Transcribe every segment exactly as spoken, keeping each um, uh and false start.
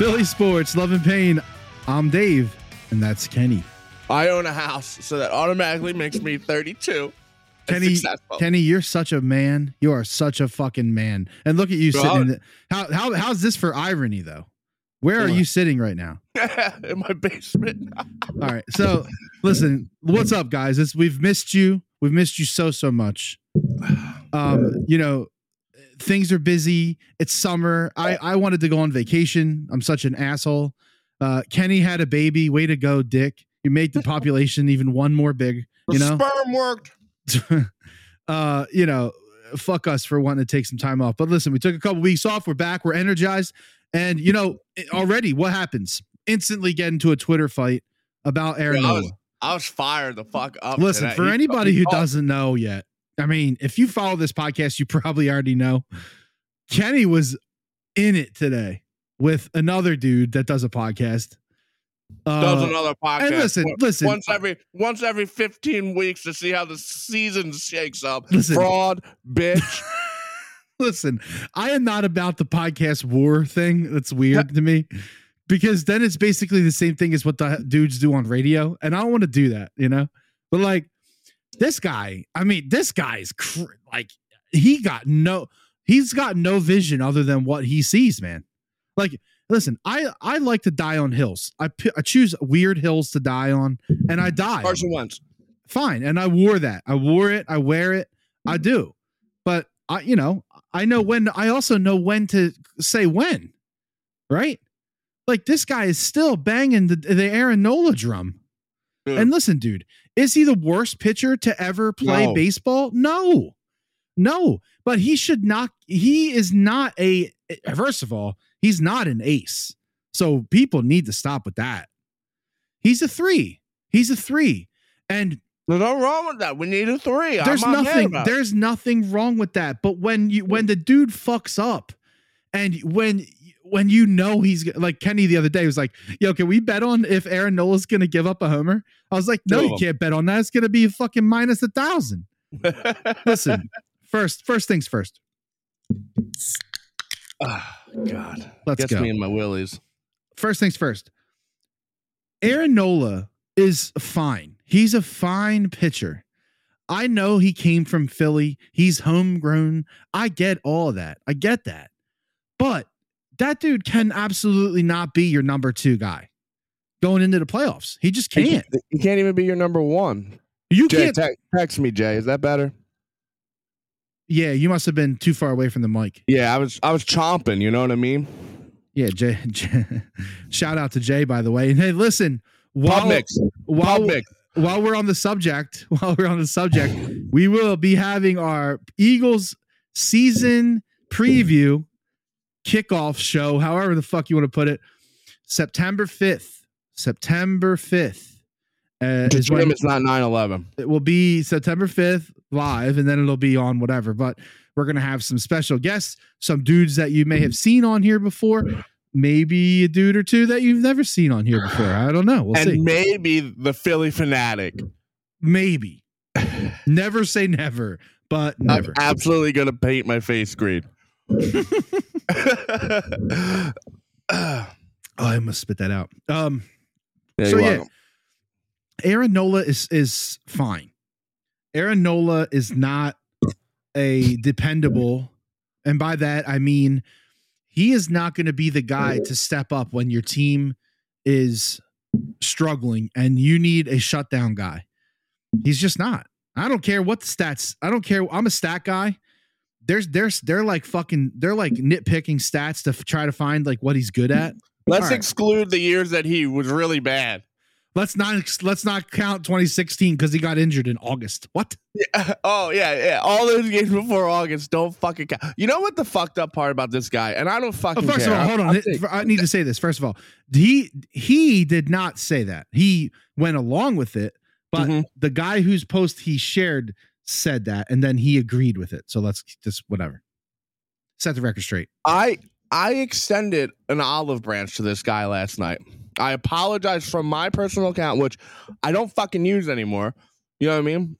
Philly Sports, Love and Pain. I'm Dave, and that's Kenny. I own a house, so that automatically makes me thirty-two. Kenny, Kenny, you're such a man. You are such a fucking man. And look at you Bro, sitting. I, in the, how how how's this for irony though? Where are you sitting right now? In my basement. All right. So listen, what's up, guys? It's, we've missed you. We've missed you so so much. Um, you know, things are busy. It's summer. I I wanted to go on vacation. I'm such an asshole. Uh, Kenny had a baby. Way to go, Dick. You made the population even one more big. You know, the sperm worked. uh, you know, fuck us for wanting to take some time off. But listen, we took a couple weeks off. We're back. We're energized. And, you know, already what happens? Instantly get into a Twitter fight about Aaron Nola. Yeah, I, I was fired the fuck up. Listen, today. for he anybody who off. doesn't know yet, I mean, if you follow this podcast, you probably already know. Kenny was in it today with another dude that does a podcast. Uh, does another podcast. And listen, once, listen. Once every once every fifteen weeks to see how the season shakes up. Listen. Fraud, bitch. Listen, I am not about the podcast war thing. That's weird to me, because then it's basically the same thing as what the dudes do on radio, and I don't want to do that, you know. But like this guy, I mean, this guy's cr- like he got no, he's got no vision other than what he sees, man. Like. Listen, I, I like to die on hills. I, p- I choose weird hills to die on, and I die. Carson Wentz. Fine, and I wore that. I wore it. I wear it. I do. But, I, you know, I know when. I also know when to say when, right? Like, this guy is still banging the, the Aaron Nola drum. Dude. And listen, dude, is he the worst pitcher to ever play no. baseball? No. No. But he should not. He is not a, first of all, he's not an ace. So people need to stop with that. He's a three. He's a three. And there's no wrong with that. We need a three. There's I'm nothing. There's nothing wrong with that. But when you when the dude fucks up, and when when you know he's like Kenny the other day was like, "Yo, can we bet on if Aaron Nola's gonna give up a homer?" I was like, "No, you can't bet on that. It's gonna be fucking minus a thousand." Listen, first first things first. Oh, God. Let's Gets go. me and my willies. First things first. Aaron Nola is fine. He's a fine pitcher. I know he came from Philly. He's homegrown. I get all that. I get that. But that dude can absolutely not be your number two guy going into the playoffs. He just can't. He can't even be your number one. You Jay, can't. Te- text me, Jay. Is that better? Yeah, you must have been too far away from the mic. Yeah, I was I was chomping, you know what I mean? Yeah, Jay, Jay shout out to Jay, by the way. And hey, listen, while, Pub Mix. while, Pub Mix. while we're on the subject, while we're on the subject, we will be having our Eagles season preview kickoff show, however the fuck you want to put it. September fifth. September fifth. Uh, to is when, it's not nine eleven. It will be September fifth live, and then it'll be on whatever. But we're going to have some special guests, some dudes that you may have seen on here before, maybe a dude or two that you've never seen on here before. I don't know. We'll and see. Maybe the Philly Fanatic. Maybe. Never say never, but never. I'm absolutely going to paint my face green. oh, I must spit that out. Um, yeah, so, yeah. Welcome. Aaron Nola is, is fine. Aaron Nola is not a dependable. And by that, I mean, he is not going to be the guy to step up when your team is struggling and you need a shutdown guy. He's just not. I don't care what the stats. I don't care. I'm a stat guy. There's there's they're like fucking they're like nitpicking stats to f- try to find like what he's good at. Let's right. exclude the years that he was really bad. Let's not let's not count twenty sixteen because he got injured in August. What? Yeah. Oh, yeah, yeah. All those games before August don't fucking count. You know what the fucked up part about this guy? And I don't fucking oh, first care. First of all, hold on. Thinking. I need to say this. First of all, he he did not say that. He went along with it, but mm-hmm. the guy whose post he shared said that, and then he agreed with it. So let's just whatever. Set the record straight. I I extended an olive branch to this guy last night. I apologize from my personal account, which I don't fucking use anymore. You know what I mean?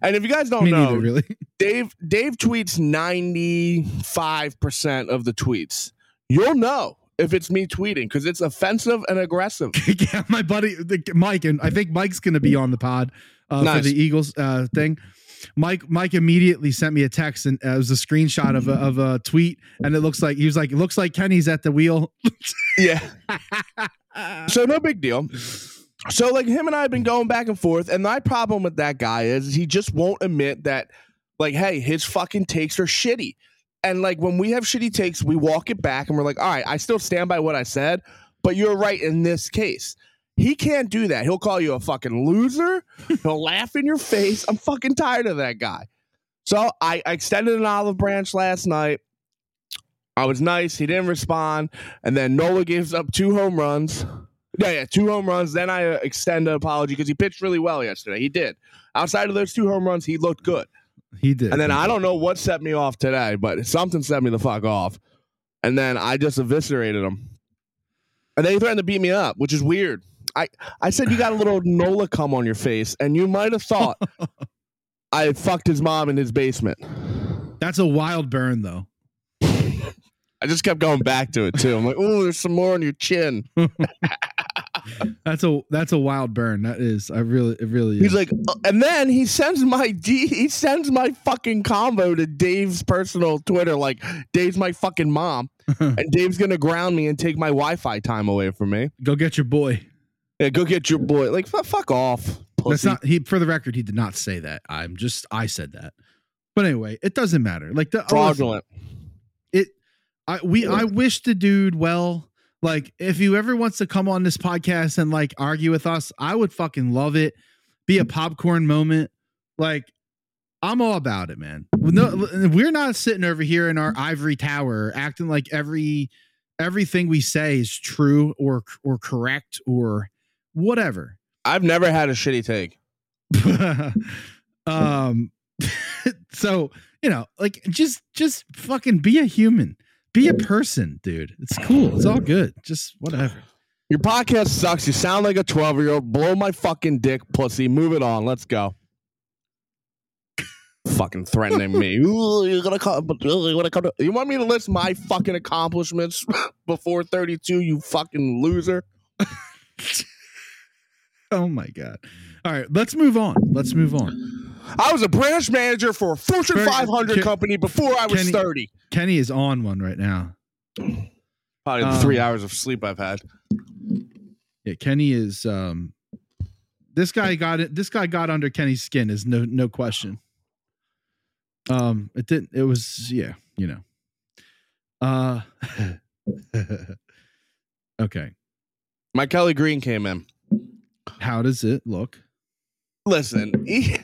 And if you guys don't Me know, neither, really. Dave Dave tweets ninety-five percent of the tweets. You'll know if it's me tweeting because it's offensive and aggressive. Yeah, my buddy Mike, and I think Mike's going to be on the pod uh, nice. for the Eagles uh, thing. Mike Mike immediately sent me a text, and uh, it was a screenshot of a, of a tweet, and it looks like he was like, it looks like Kenny's at the wheel. Yeah. So no big deal. So like him and I have been going back and forth, and my problem with that guy is he just won't admit that, like, hey, his fucking takes are shitty. And like when we have shitty takes, we walk it back and we're like, all right, I still stand by what I said, but you're right in this case. He can't do that. He'll call you a fucking loser. He'll laugh in your face. I'm fucking tired of that guy. So I, I extended an olive branch last night. I was nice. He didn't respond. And then Nola gives up two home runs. Yeah, yeah, two home runs. Then I extend an apology because he pitched really well yesterday. He did. Outside of those two home runs, he looked good. He did. And then I don't know what set me off today, but something set me the fuck off. And then I just eviscerated him. And then he threatened to beat me up, which is weird. I, I said you got a little Nola cum on your face, and you might have thought I fucked his mom in his basement. That's a wild burn, though. I just kept going back to it, too. I'm like, oh, there's some more on your chin. That's a that's a wild burn. That is. I really it really is. He's like, and then he sends my D he sends my fucking combo to Dave's personal Twitter. Like, Dave's my fucking mom, and Dave's gonna ground me and take my Wi-Fi time away from me. Go get your boy. Yeah, go get your boy. Like, f- fuck off. Pussy. That's not. He, for the record, he did not say that. I'm just. I said that. But anyway, it doesn't matter. Like the fraudulent. Oh, it. I we. I wish the dude well. Like, if he ever wants to come on this podcast and, like, argue with us, I would fucking love it. Be a popcorn moment. Like, I'm all about it, man. No, we're not sitting over here in our ivory tower acting like every everything we say is true or or correct or whatever. I've never had a shitty take. um, So, you know, like, just just fucking be a human. Be a person, dude. It's cool. It's all good. Just whatever. Your podcast sucks. You sound like a twelve-year-old. Blow my fucking dick, pussy. Move it on. Let's go. Fucking threatening me. Ooh, you're gonna call, you're gonna come to, you want me to list my fucking accomplishments before thirty-two, you fucking loser? Oh, my God. All right. Let's move on. Let's move on. I was a branch manager for a Fortune five hundred Ken, company before I was Kenny, thirty. Kenny is on one right now. Probably um, the three hours of sleep I've had. Yeah, Kenny is. Um, this guy got it. This guy got under Kenny's skin. Is no no question. Um, it didn't. It was yeah. You know. Uh. Okay. My Kelly Green came in. How does it look? Listen, he,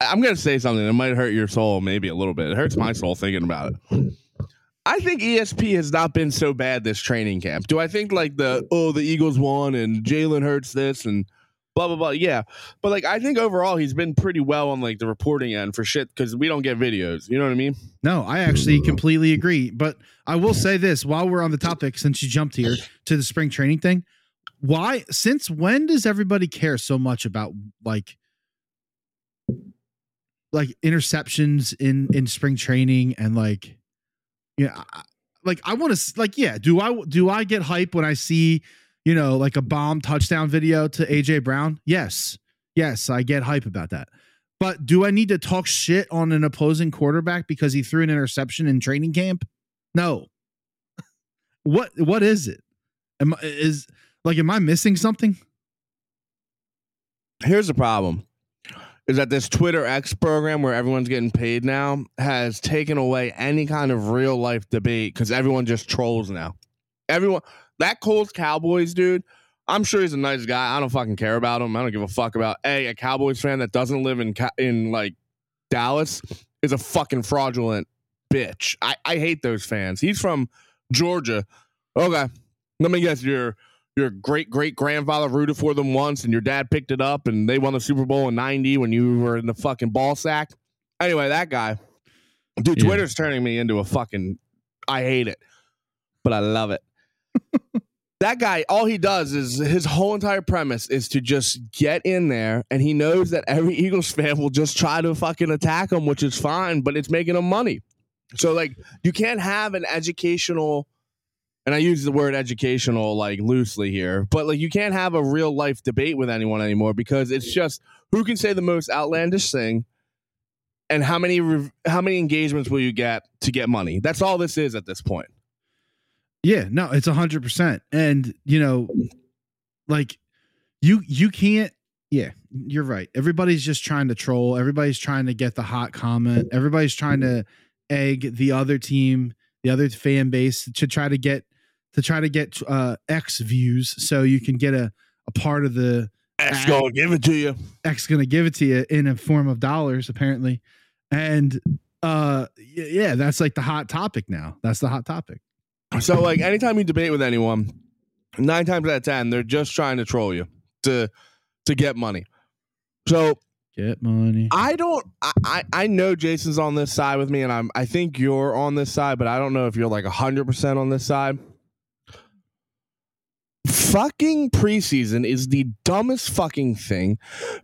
I'm going to say something that might hurt your soul maybe a little bit. It hurts my soul thinking about it. I think E S P has not been so bad this training camp. Do I think like the, oh, the Eagles won and Jalen Hurts this and blah, blah, blah. Yeah. But like, I think overall he's been pretty well on like the reporting end for shit because we don't get videos. You know what I mean? No, I actually completely agree. But I will say this while we're on the topic, since you jumped here to the spring training thing. Why, since when does everybody care so much about like, like interceptions in, in spring training and like, yeah, I, like I want to like, yeah, do I, do I get hype when I see, you know, like a bomb touchdown video to A J Brown? Yes. Yes. I get hype about that, but do I need to talk shit on an opposing quarterback because he threw an interception in training camp? No. What, what is it? Am I, is, Like, am I missing something? Here's the problem is that this Twitter X program where everyone's getting paid now has taken away any kind of real life debate because everyone just trolls now. Everyone that Coles Cowboys dude, I'm sure he's a nice guy. I don't fucking care about him. I don't give a fuck about a, a Cowboys fan that doesn't live in in like Dallas is a fucking fraudulent bitch. I, I hate those fans. He's from Georgia. Okay, let me guess you're. Your great great grandfather rooted for them once, and your dad picked it up, and they won the Super Bowl in ninety when you were in the fucking ball sack. Anyway, that guy, dude, yeah. Twitter's turning me into a fucking. I hate it, but I love it. That guy, all he does is his whole entire premise is to just get in there, and he knows that every Eagles fan will just try to fucking attack him, which is fine, but it's making him money. So, like, you can't have an educational and I use the word educational like loosely here, but like you can't have a real life debate with anyone anymore because it's just who can say the most outlandish thing and how many rev- how many engagements will you get to get money. That's all this is at this point. Yeah, no, it's a hundred percent. And you know, like you, you can't, yeah, you're right. Everybody's just trying to troll. Everybody's trying to get the hot comment. Everybody's trying to egg the other team, the other fan base to try to get, to try to get uh, X views. So you can get a, a part of the X ad. Gonna give it to you. X gonna give it to you in a form of dollars apparently. And uh, yeah, that's like the hot topic now. That's the hot topic. So, like, anytime you debate with anyone, nine times out of ten, they're just trying to troll you to to get money. So, get money. I don't. I I know Jason's on this side with me, and I'm. I think you're on this side, but I don't know if you're like a hundred percent on this side. Fucking preseason is the dumbest fucking thing.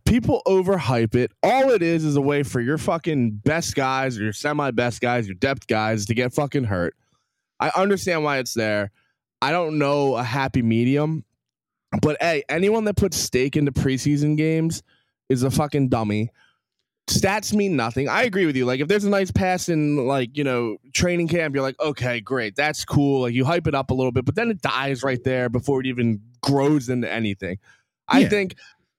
People overhype it. All it is is a way for your fucking best guys, or your semi best guys, your depth guys to get fucking hurt. I understand why it's there. I don't know a happy medium, but hey, anyone that puts stake into preseason games is a fucking dummy. Stats mean nothing. I agree with you. Like if there's a nice pass in like, you know, training camp, you're like, okay, great. That's cool. Like you hype it up a little bit, but then it dies right there before it even grows into anything. Yeah. I think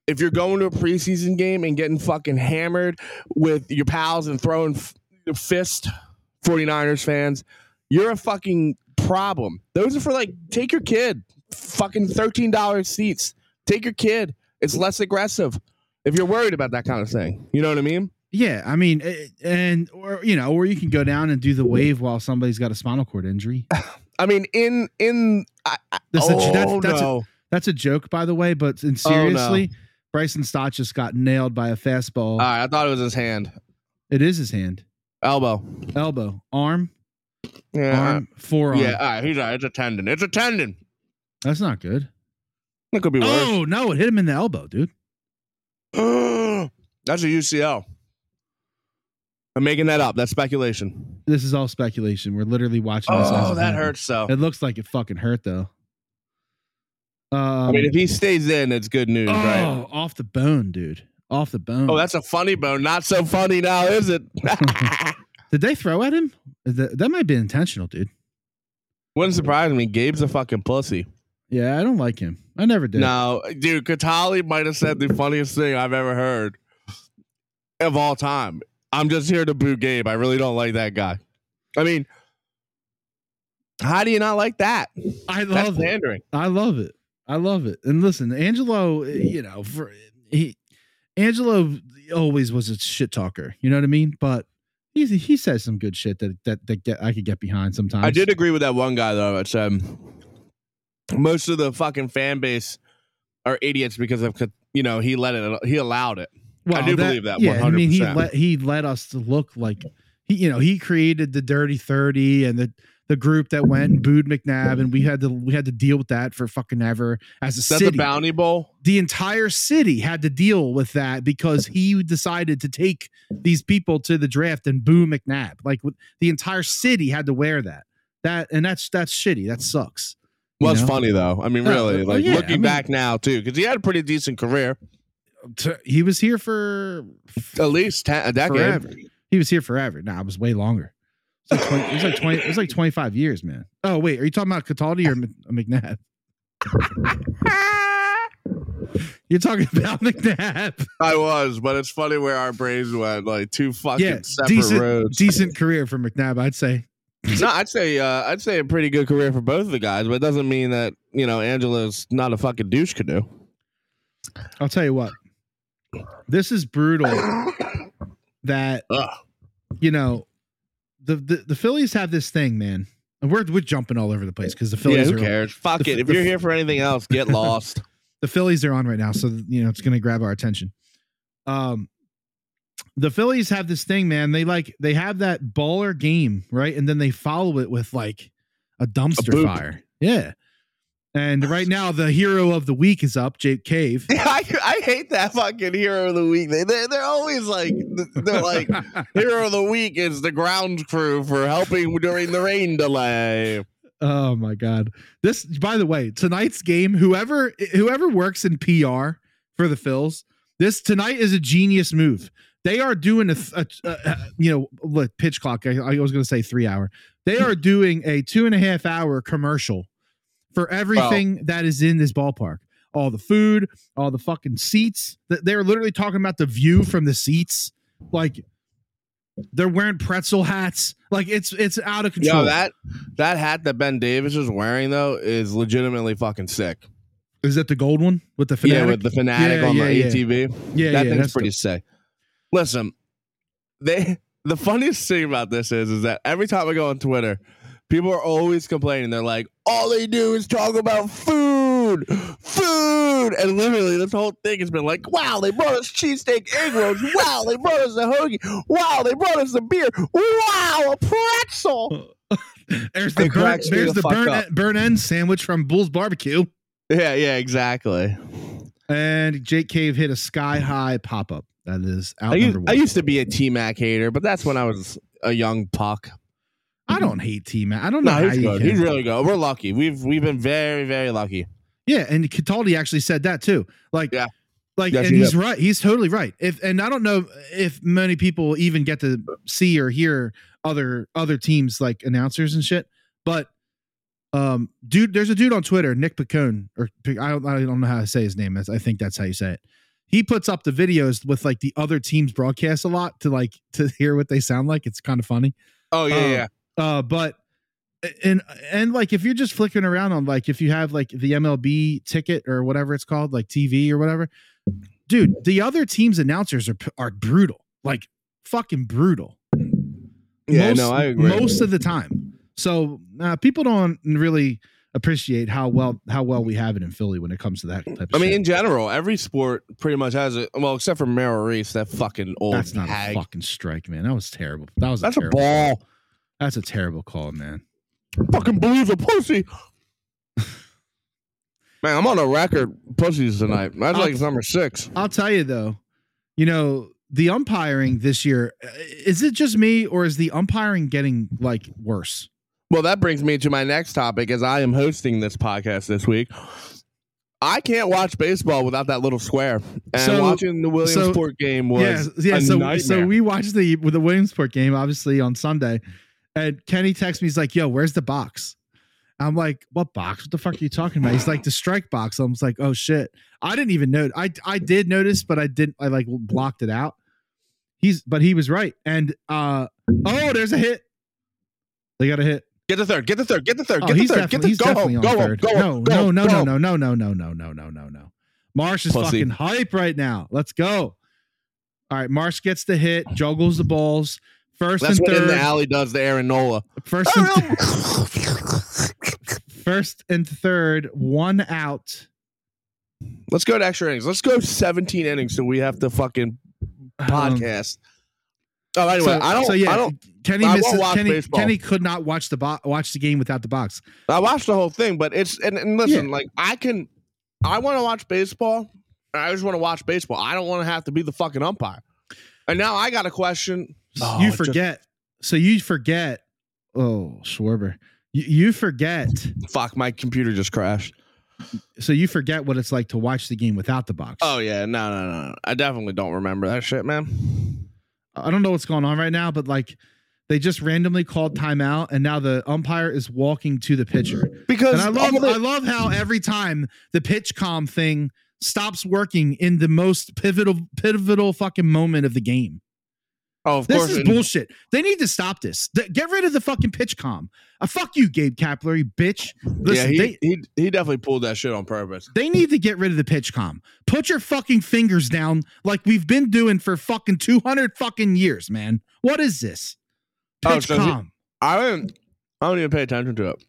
if you're going to a preseason game and getting fucking hammered with your pals and throwing f- fist 49ers fans, you're a fucking problem. Those are for like, take your kid, fucking thirteen dollars seats. Take your kid. It's less aggressive if you're worried about that kind of thing. You know what I mean? Yeah. I mean, and, or, you know, or you can go down and do the wave while somebody's got a spinal cord injury. I mean, in, in, I, I, that's, oh, a, that's, that's, no. a, that's a joke, by the way, but in, seriously, oh, no. Bryson Stott just got nailed by a fastball. All right, I thought it was his hand. It is his hand. Elbow. Elbow. Arm. Yeah, arm, forearm. Yeah, all right, he's all right. It's a tendon. It's a tendon. That's not good. That could be worse. Oh no, it hit him in the elbow, dude. That's a U C L. I'm making that up. That's speculation. This is all speculation. We're literally watching this. Oh, that hurts. So it looks like it fucking hurt though. Um, I mean, if he stays in, it's good news, oh, right? Oh, off the bone, dude. Off the bone. Oh, that's a funny bone. Not so funny now, is it? Did they throw at him? That, that might be intentional, dude. Wouldn't surprise me. Gabe's a fucking pussy. Yeah, I don't like him. I never did. No, dude, Katali might have said the funniest thing I've ever heard of all time. I'm just here to boo Gabe. I really don't like that guy. I mean, how do you not like that? I love That's pandering. It. I love it. I love it. And listen, Angelo, you know, for, he Angelo always was a shit talker. You know what I mean? But He's, he says some good shit that that, that get, I could get behind sometimes. I did agree with that one guy, though. It's, um, most of the fucking fan base are idiots because of, you know, he let it, he allowed it. Well, I do that, believe that yeah, one hundred percent. I mean, he let, he let us to look like, he, you know, he created the Dirty thirty and the, the group that went and booed McNabb, and we had to we had to deal with that for fucking ever as a Is city. That the Bounty Bowl? The entire city had to deal with that because he decided to take these people to the draft and boo McNabb. Like the entire city had to wear that. That and that's that's shitty. That sucks. Well, it's funny though. I mean, really, uh, like yeah, looking I mean, back now too, because he had a pretty decent career. He was here for at least ten, a decade. Forever. He was here forever. No, nah, it was way longer. It's like twenty, it was like twenty. It was like twenty-five years, man. Oh wait, are you talking about Cataldi or M- McNabb? You're talking about McNabb. I was, but it's funny where our brains went. Like two fucking yeah, separate decent, roads. Decent career for McNabb, I'd say. No, I'd say uh, I'd say a pretty good career for both of the guys, but it doesn't mean that you know Angelo's not a fucking douche canoe. I'll tell you what. This is brutal. that Ugh. you know. The, the the Phillies have this thing, man. And we're we're jumping all over the place because the Phillies. Yeah, who are cares? Fuck the, it. If the, you're here for anything else, get lost. The Phillies are on right now, so you know it's going to grab our attention. Um, the Phillies have this thing, man. They like they have that baller game, right? And then they follow it with like a dumpster a fire. Yeah. And right now, the hero of the week is up, Jake Cave. Yeah, I, I hate that fucking hero of the week. They, they, they're always like, they're like, hero of the week is the ground crew for helping during the rain delay. Oh my God. This, by the way, tonight's game, whoever, whoever works in P R for the Phils, this tonight is a genius move. They are doing a, a, a you know, pitch clock. I, I was going to say three hour. They are doing a two and a half hour commercial for everything wow. that is in this ballpark. All the food, all the fucking seats. They're literally talking about the view from the seats. Like, they're wearing pretzel hats. Like, it's it's out of control. Yo, that that hat that Ben Davis is wearing though is legitimately fucking sick. Is that the gold one with the Fanatic? Yeah, with the Fanatic yeah, on yeah, the yeah. A T V. Yeah, that yeah, thing's pretty dope. Sick. Listen, they the funniest thing about this is is that every time I go on Twitter, people are always complaining. They're like, all they do is talk about food, food. And literally this whole thing has been like, wow, they brought us cheesesteak egg rolls. Wow, they brought us the hoagie. Wow, they brought us the beer. Wow, a pretzel. There's the, burn, there's the, the burn, burn end sandwich from Bull's Barbecue. Yeah, yeah, exactly. And Jake Cave hit a sky high pop-up. That is out. I used, I used to be a T-Mac hater, but that's when I was a young puck. I don't hate T-Mac. I don't know. No, he's, how good. He he's really good. We're lucky. We've we've been very, very lucky. Yeah, and Cataldi actually said that too. Like, yeah. like, yes, and he he's did. right. He's totally right. If and I don't know if many people even get to see or hear other other teams like announcers and shit. But um, dude, there's a dude on Twitter, Nick Picone, or I don't I don't know how to say his name. I think that's how you say it. He puts up the videos with like the other teams broadcast a lot to like to hear what they sound like. It's kind of funny. Oh yeah, um, yeah. Uh, but and and like if you're just flicking around on like if you have like the M L B ticket or whatever it's called, like T V or whatever, dude, the other team's announcers are are brutal, like fucking brutal. Yeah, most, no, I agree. Most of the time, so uh, people don't really appreciate how well how well we have it in Philly when it comes to that type of I mean, shit. In general, every sport pretty much has it. Well, except for Merrill Reese, that fucking old. That's not hag. a fucking strike, man. That was terrible. That was a that's terrible a ball. Call. That's a terrible call, man. Fucking believe a pussy. Man, I'm on a record pussies tonight. That's I'll, like number six. I'll tell you, though, you know, the umpiring this year, is it just me or is the umpiring getting, like, worse? Well, that brings me to my next topic as I am hosting this podcast this week. I can't watch baseball without that little square. And so, watching the Williamsport so, game was yeah, yeah, a so, nightmare. So we watched the, the Williamsport game, obviously, on Sunday. And Kenny texts me, he's like, yo, where's the box? I'm like, what box? What the fuck are you talking about? He's like, the strike box. I was like, oh shit. I didn't even know. I I did notice, but I didn't, I like blocked it out. He's, but he was right. And, uh, oh, there's a hit. They got a hit. Get the third, get the third, get the third, oh, get the third, get the go home, go home, go home. No, no, no, no, no, no, no, no, no, no, no, no. Marsh is Pussy. fucking hype right now. Let's go. All right. Marsh gets the hit, juggles the balls. First That's and what third. In the alley does the Aaron Nola. First and, th- first and third, one out. Let's go to extra innings. Let's go seventeen innings so we have to fucking podcast. Um, oh, anyway, so, I don't. So yeah, I don't. Kenny, I misses, Kenny, Kenny could not watch the bo- watch the game without the box. I watched the whole thing, but it's and, and listen, yeah. like I can. I want to watch baseball. I just want to watch baseball. I don't want to have to be the fucking umpire. And now I got a question. Oh, you forget. Just, so you forget. Oh, Schwarber. You, you forget. Fuck, my computer just crashed. So you forget what it's like to watch the game without the box. Oh, yeah. No, no, no. I definitely don't remember that shit, man. I don't know what's going on right now, but like they just randomly called timeout and now the umpire is walking to the pitcher. Because and I love the- I love how every time the pitch comm thing stops working in the most pivotal pivotal fucking moment of the game. Oh, of this course. Is bullshit. They need to stop this. Th- get rid of the fucking pitch comm. Uh, fuck you, Gabe Kapler, you bitch. Listen, yeah, he, they, he he definitely pulled that shit on purpose. They need to get rid of the pitch comm. Put your fucking fingers down like we've been doing for fucking two hundred fucking years, man. What is this? Pitch oh, so comm. He, I don't I don't even pay attention to it.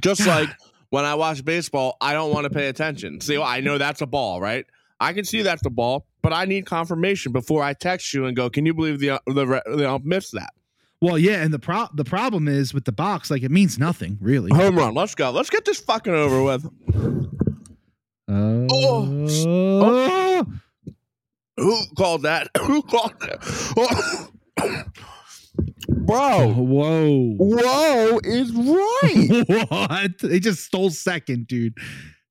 Just God. Like when I watch baseball, I don't want to pay attention. See, I know that's a ball, right? I can see that's the ball, but I need confirmation before I text you and go, can you believe the the, the ump missed that? Well, yeah, and the pro- the problem is with the box, like it means nothing, really. Home run, let's go. Let's get this fucking over with. Uh, oh. oh. Who called that? Who called that? Oh. Bro. Whoa. Whoa is right. What? They just stole second, dude.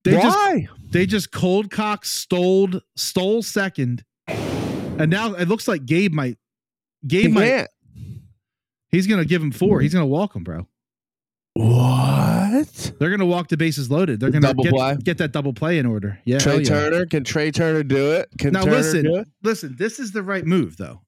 They Why? Just, they just cold cock stole, stole second. And now it looks like Gabe might. Gabe he might. Can't. He's going to give him four. He's going to walk him, bro. What? They're going to walk the bases loaded. They're going to get that double play in order. Yeah. Trey Turner. Yeah. Can Trey Turner do it? Can now Turner listen, do it? Listen, this is the right move, though.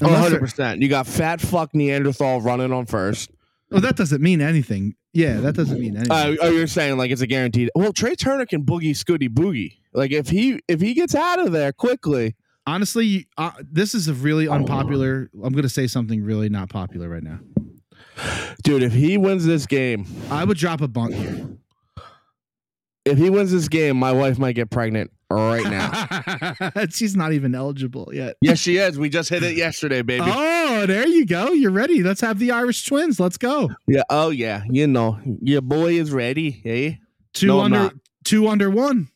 Oh, one hundred percent. You got fat fuck Neanderthal running on first. Oh, that doesn't mean anything. Yeah, that doesn't mean anything. Uh, oh, you're saying like it's a guaranteed. Well, Trey Turner can boogie Scoody Boogie. Like if he if he gets out of there quickly. Honestly, uh, this is a really unpopular. I'm going to say something really not popular right now. Dude, if he wins this game, I would drop a bunt here. If he wins this game, my wife might get pregnant right now. She's not even eligible yet. Yes, she is. We just hit it yesterday, baby. Oh, there you go. You're ready. Let's have the Irish twins. Let's go. Yeah. Oh, yeah. You know, your boy is ready. Eh? Two no, under two under one.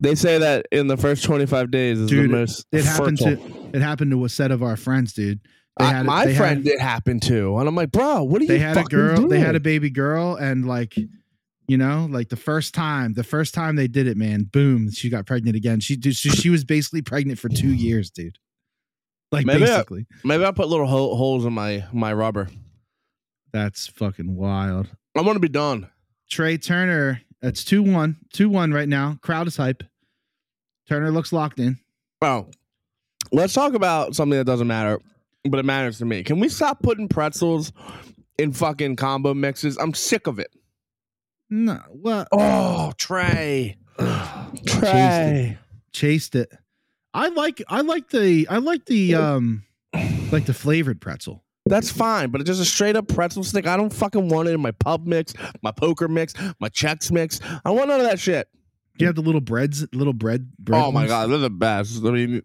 They say that in the first twenty-five days is dude, the most. It happened fertile. to it happened to a set of our friends, dude. They had I, my they friend, had, it happened to, and I'm like, bro, what are they you? They had fucking a girl. Doing? They had a baby girl, and like, you know, like the first time, the first time they did it, man, boom, she got pregnant again. She dude, she, she was basically pregnant for two years, dude. Like maybe basically, I, maybe I put little ho- holes in my my rubber. That's fucking wild. I'm gonna be done. Trey Turner. That's two one. two one right now. Crowd is hype. Turner looks locked in. Bro, let's talk about something that doesn't matter, but it matters to me. Can we stop putting pretzels in fucking combo mixes? I'm sick of it. No. What? Oh, Trey. Trey. Chased it. Chased it. I like I like the I like the um like the flavored pretzel. That's fine, but it's just a straight up pretzel stick. I don't fucking want it in my pub mix, my poker mix, my Chex mix. I want none of that shit. Do you have the little breads, little bread? bread oh my ones? God, they're the best. I mean,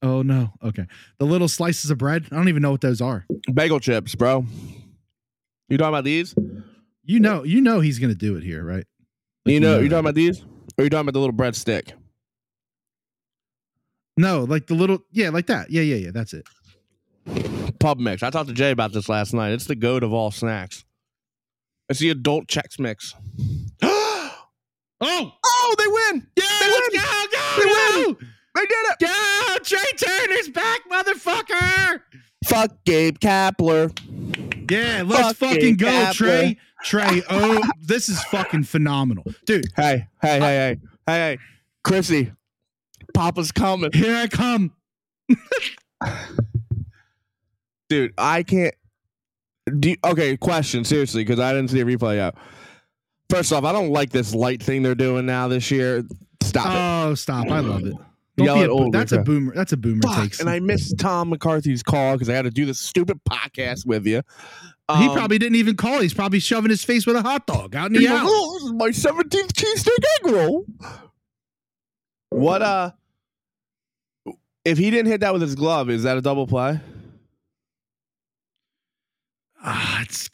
oh no, okay, the little slices of bread. I don't even know what those are. Bagel chips, bro. You talking about these? You know, you know he's gonna do it here, right? Like, you know, you talking about these, or you talking about the little bread stick? No, like the little, yeah, like that. Yeah, yeah, yeah. That's it. Pub mix. I talked to Jay about this last night. It's the goat of all snacks. It's the adult Chex Mix. oh, oh, they win! Yeah, they win! Go, go, they no! win! They did it! Go, Trey Turner's back, motherfucker! Fuck Gabe Kapler. Yeah, let's Fuck fucking Gabe go, Kapler. Trey. Trey, oh, this is fucking phenomenal, dude. Hey, hey, hey, hey, hey, hey, Chrissy, Papa's coming. Here I come. Dude, I can't. Do you, okay, question seriously because I didn't see a replay out. First off, I don't like this light thing they're doing now this year. Stop oh, it! Oh, stop! I love it. Don't Yell be at a, old that's Luca. a boomer. That's a boomer. Fuck, takes. And I missed Tom McCarthy's call because I had to do this stupid podcast with you. Um, he probably didn't even call. He's probably shoving his face with a hot dog out in the alley. Oh, this is my seventeenth cheesesteak egg roll. What? Uh, if he didn't hit that with his glove, is that a double play? Ah, it's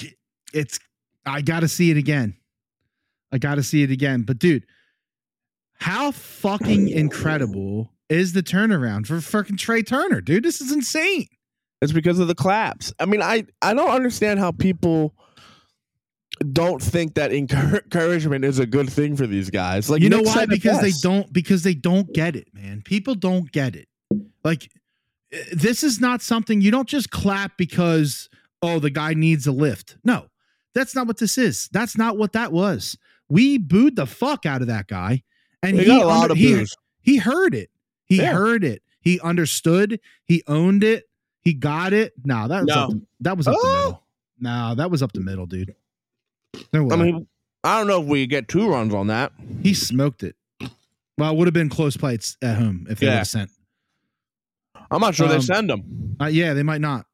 it's. I gotta see it again. I gotta see it again. But dude, how fucking incredible is the turnaround for fucking Trey Turner, dude? This is insane. It's because of the claps. I mean, I I don't understand how people don't think that encouragement is a good thing for these guys. Like, you know why? Because they don't. Because they don't get it, man. People don't get it. Like, this is not something you don't just clap because. Oh, the guy needs a lift. No, that's not what this is. That's not what that was. We booed the fuck out of that guy. And he, got a lot under, of he, he heard it. He yeah. heard it. He understood. He owned it. He got it. Nah, that was no, up to, that was up oh. the middle. Nah, that was up the middle, dude. No way. I mean, I don't know if we get two runs on that. He smoked it. Well, it would have been close plates at home if they yeah. would have sent. I'm not sure um, they send them. Uh, yeah, they might not.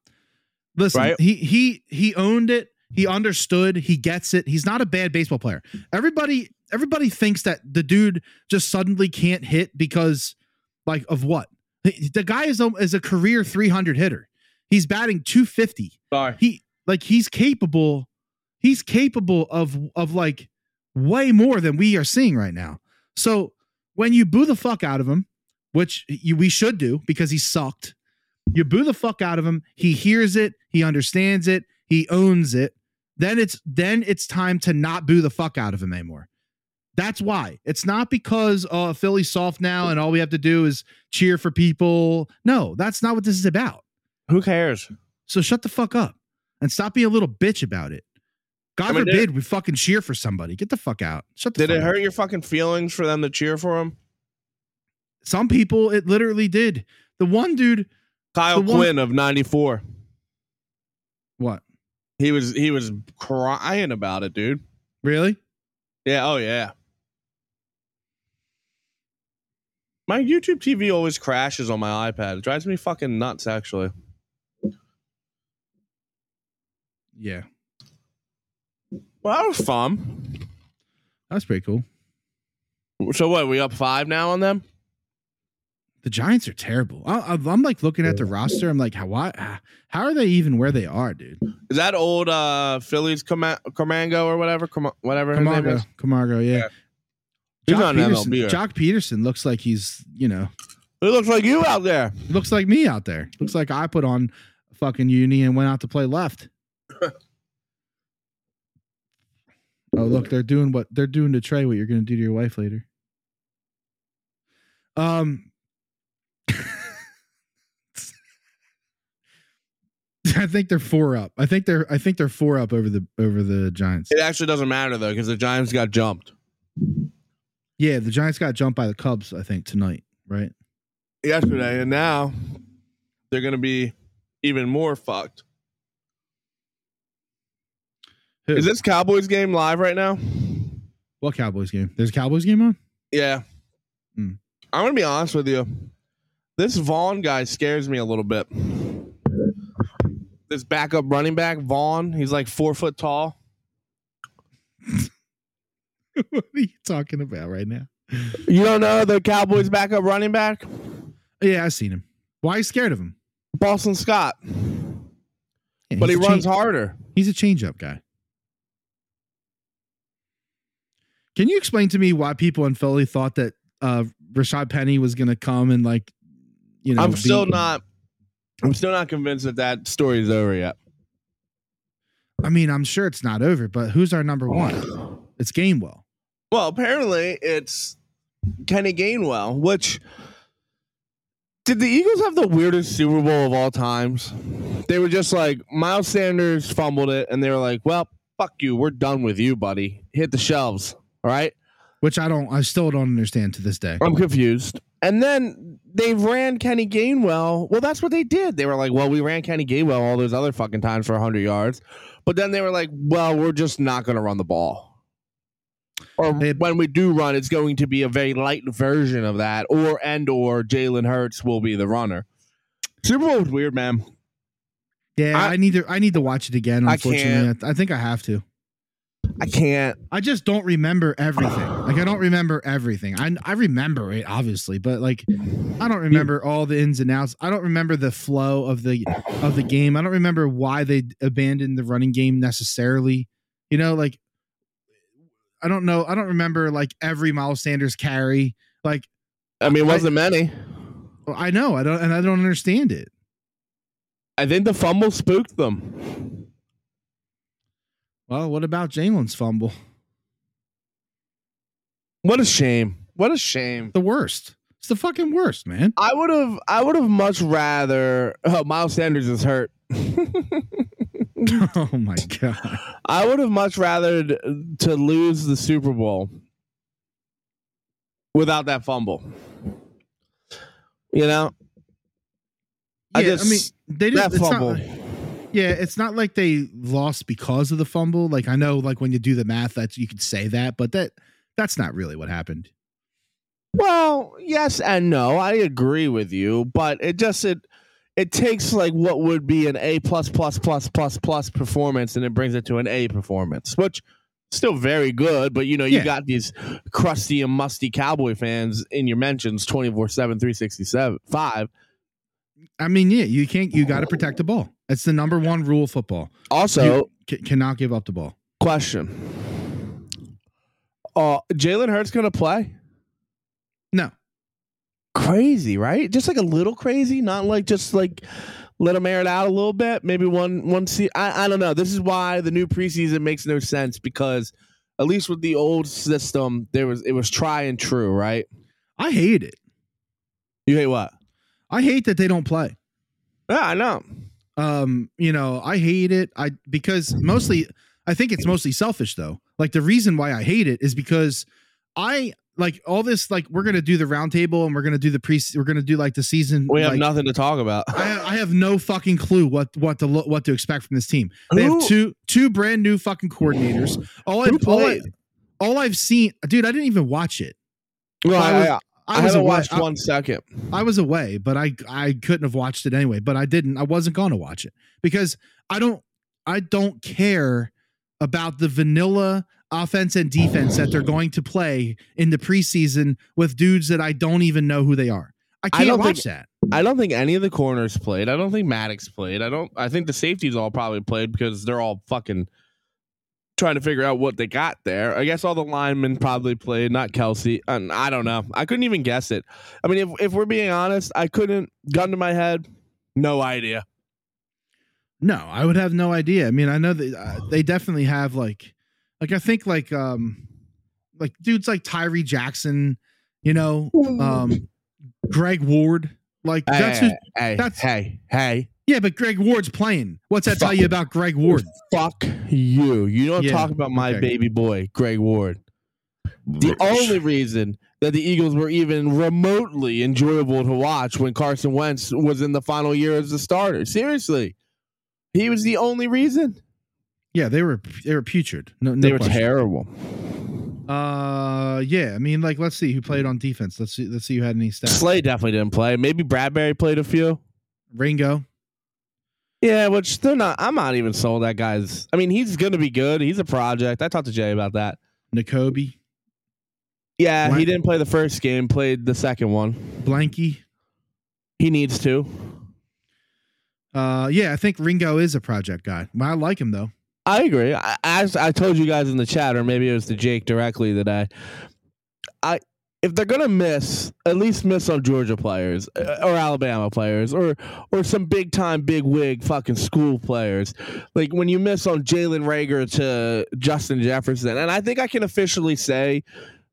Listen, right? he he he owned it. He understood. He gets it. He's not a bad baseball player. Everybody everybody thinks that the dude just suddenly can't hit because like of what? The guy is a, is a career three hundred hitter. He's batting two fifty. Sorry. He like he's capable. He's capable of of like way more than we are seeing right now. So when you boo the fuck out of him, which you, we should do because he sucked. You boo the fuck out of him. He hears it. He understands it. He owns it. Then it's then it's time to not boo the fuck out of him anymore. That's why. It's not because uh, Philly's soft now and all we have to do is cheer for people. No, that's not what this is about. Who cares? So shut the fuck up and stop being a little bitch about it. God I mean, forbid we fucking cheer for somebody. Get the fuck out. Shut the fuck up. Did it hurt your fucking feelings for them to cheer for him? Some people, it literally did. The one dude, Kyle Quinn of ninety-four. What? He was he was crying about it, dude. Really? Yeah. Oh yeah. My YouTube T V always crashes on my iPad. It drives me fucking nuts, actually. Yeah. Well, that was fun. That's pretty cool. So what? We up five now on them? The Giants are terrible. I, I'm like looking at the roster. I'm like, how why, how are they even where they are, dude? Is that old uh, Phillies Coma- Comango or whatever? Com- whatever Camargo, his name is? Camargo, yeah. yeah. Jock Peterson, M L B, right? Jock Peterson looks like he's, you know. It looks like you out there. Looks like me out there. Looks like I put on fucking uni and went out to play left. Oh, look, they're doing what they're doing to Trey, what you're going to do to your wife later. Um, I think they're four up. I think they're I think they're four up over the over the Giants. It actually doesn't matter though because the Giants got jumped. Yeah, the Giants got jumped by the Cubs. I think tonight, right? Yesterday, and now they're going to be even more fucked. Who? Is this Cowboys game live right now? What Cowboys game? There's a Cowboys game on? Yeah. Mm. I'm going to be honest with you. This Vaughn guy scares me a little bit. This backup running back, Vaughn, he's like four foot tall. What are you talking about right now? You don't know the Cowboys backup running back? Yeah, I've seen him. Why are you scared of him? Boston Scott. Yeah, but he runs change- harder. He's a change-up guy. Can you explain to me why people in Philly thought that uh, Rashad Penny was going to come and like, you know, I'm still be- not, I'm still not convinced that that story is over yet. I mean, I'm sure it's not over, but who's our number one? It's Gainwell. Well, apparently it's Kenny Gainwell, which did the Eagles have the weirdest Super Bowl of all times? They were just like Miles Sanders fumbled it and they were like, well, fuck you. We're done with you, buddy. Hit the shelves. All right. Which I don't, I still don't understand to this day. I'm confused. And then they ran Kenny Gainwell. Well, that's what they did. They were like, well, we ran Kenny Gainwell all those other fucking times for one hundred yards. But then they were like, well, we're just not going to run the ball. Or they, when we do run, it's going to be a very light version of that. Or, and, or Jalen Hurts will be the runner. Super Bowl was weird, man. Yeah. I, I need to, I need to watch it again. Unfortunately, I, can't. I think I have to. I can't. I just don't remember everything. Like I don't remember everything. I I remember it obviously, but like I don't remember all the ins and outs. I don't remember the flow of the of the game. I don't remember why they abandoned the running game necessarily. You know, like I don't know. I don't remember like every Miles Sanders carry. Like I mean, it wasn't I, many. I know. I don't and I don't understand it. I think the fumble spooked them. Well, what about Jalen's fumble? What a shame. What a shame. The worst. It's the fucking worst, man. I would have I would have much rather oh, Miles Sanders is hurt. Oh my God. I would have much rather to lose the Super Bowl without that fumble. You know? Yeah, I, just, I mean they didn't that fumble. Yeah, it's not like they lost because of the fumble. Like I know, like when you do the math, that's you could say that, but that that's not really what happened. Well, yes and no, I agree with you, but it just it it takes like what would be an A plus plus plus plus plus performance, and it brings it to an A performance, which is still very good. But you know, you yeah. got these crusty and musty Cowboy fans in your mentions twenty-four seven, three sixty-seven, five. I mean, yeah, you can't. You got to protect the ball. It's the number one rule of football. Also, c- cannot give up the ball. Question: uh, Jalen Hurts going to play? No. crazy, right? Just like a little crazy, not like just like let them air it out a little bit. Maybe one one see. I I don't know. This is why the new preseason makes no sense, because at least with the old system, there was it was try and true, right? I hate it. You hate what? I hate that they don't play. Yeah, I know. Um, you know, I hate it. I because mostly I think it's mostly selfish though. Like the reason why I hate it is because I like all this, like we're going to do the round table and we're going to do the pre we're going to do like the season. We have like, nothing to talk about. I, I have no fucking clue what, what to what to expect from this team. They Who? have two, two brand new fucking coordinators. All I've, all, I, all I've seen, dude, I didn't even watch it. Well, I, was, I, I, I, I haven't away. watched I, one second. I was away, but I, I couldn't have watched it anyway, but I didn't, I wasn't going to watch it because I don't, I don't care about the vanilla offense and defense that they're going to play in the preseason with dudes that I don't even know who they are. I can't I don't watch think, that. I don't think any of the corners played. I don't think Maddox played. I don't, I think the safeties all probably played because they're all fucking trying to figure out what they got there. I guess all the linemen probably played, not Kelsey. And I don't know. I couldn't even guess it. I mean, if, if we're being honest, I couldn't gun to my head. No idea. No, I would have no idea. I mean, I know that uh, they definitely have like, like I think like, um, like dudes like Tyree Jackson, you know, um, Greg Ward, like hey, that's who. Hey, that's, hey, hey. Yeah, but Greg Ward's playing. What's that fuck. tell you about Greg Ward? Fuck you. You don't yeah. talk about my okay. baby boy, Greg Ward. The only reason that the Eagles were even remotely enjoyable to watch when Carson Wentz was in the final year as the starter. Seriously. He was the only reason. Yeah, they were they were putrid. No, no they were question. terrible. Uh, yeah. I mean, like, let's see who played on defense. Let's see. Let's see who had any stats. Slay definitely didn't play. Maybe Bradbury played a few. Ringo. Yeah, which they're not. I'm not even sold that guy's. I mean, he's gonna be good. He's a project. I talked to Jay about that. Nakobe. Yeah, Blank. he didn't play the first game. Played the second one. Blanky. He needs to. Uh, yeah, I think Ringo is a project guy. I like him though. I agree. I, as I told you guys in the chat, or maybe it was to Jake directly that I, I, if they're going to miss, at least miss on Georgia players or Alabama players or, or some big time, big wig fucking school players. Like when you miss on Jalen Reagor to Justin Jefferson. And I think I can officially say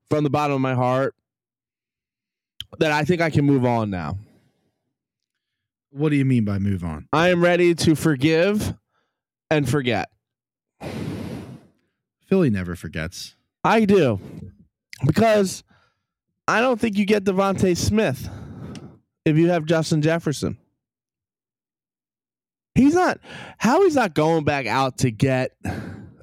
from the bottom of my heart that I think I can move on now. What do you mean by move on? I am ready to forgive and forget. Philly never forgets. I do. Because I don't think you get Devontae Smith if you have Justin Jefferson. He's not. How he's not going back out to get.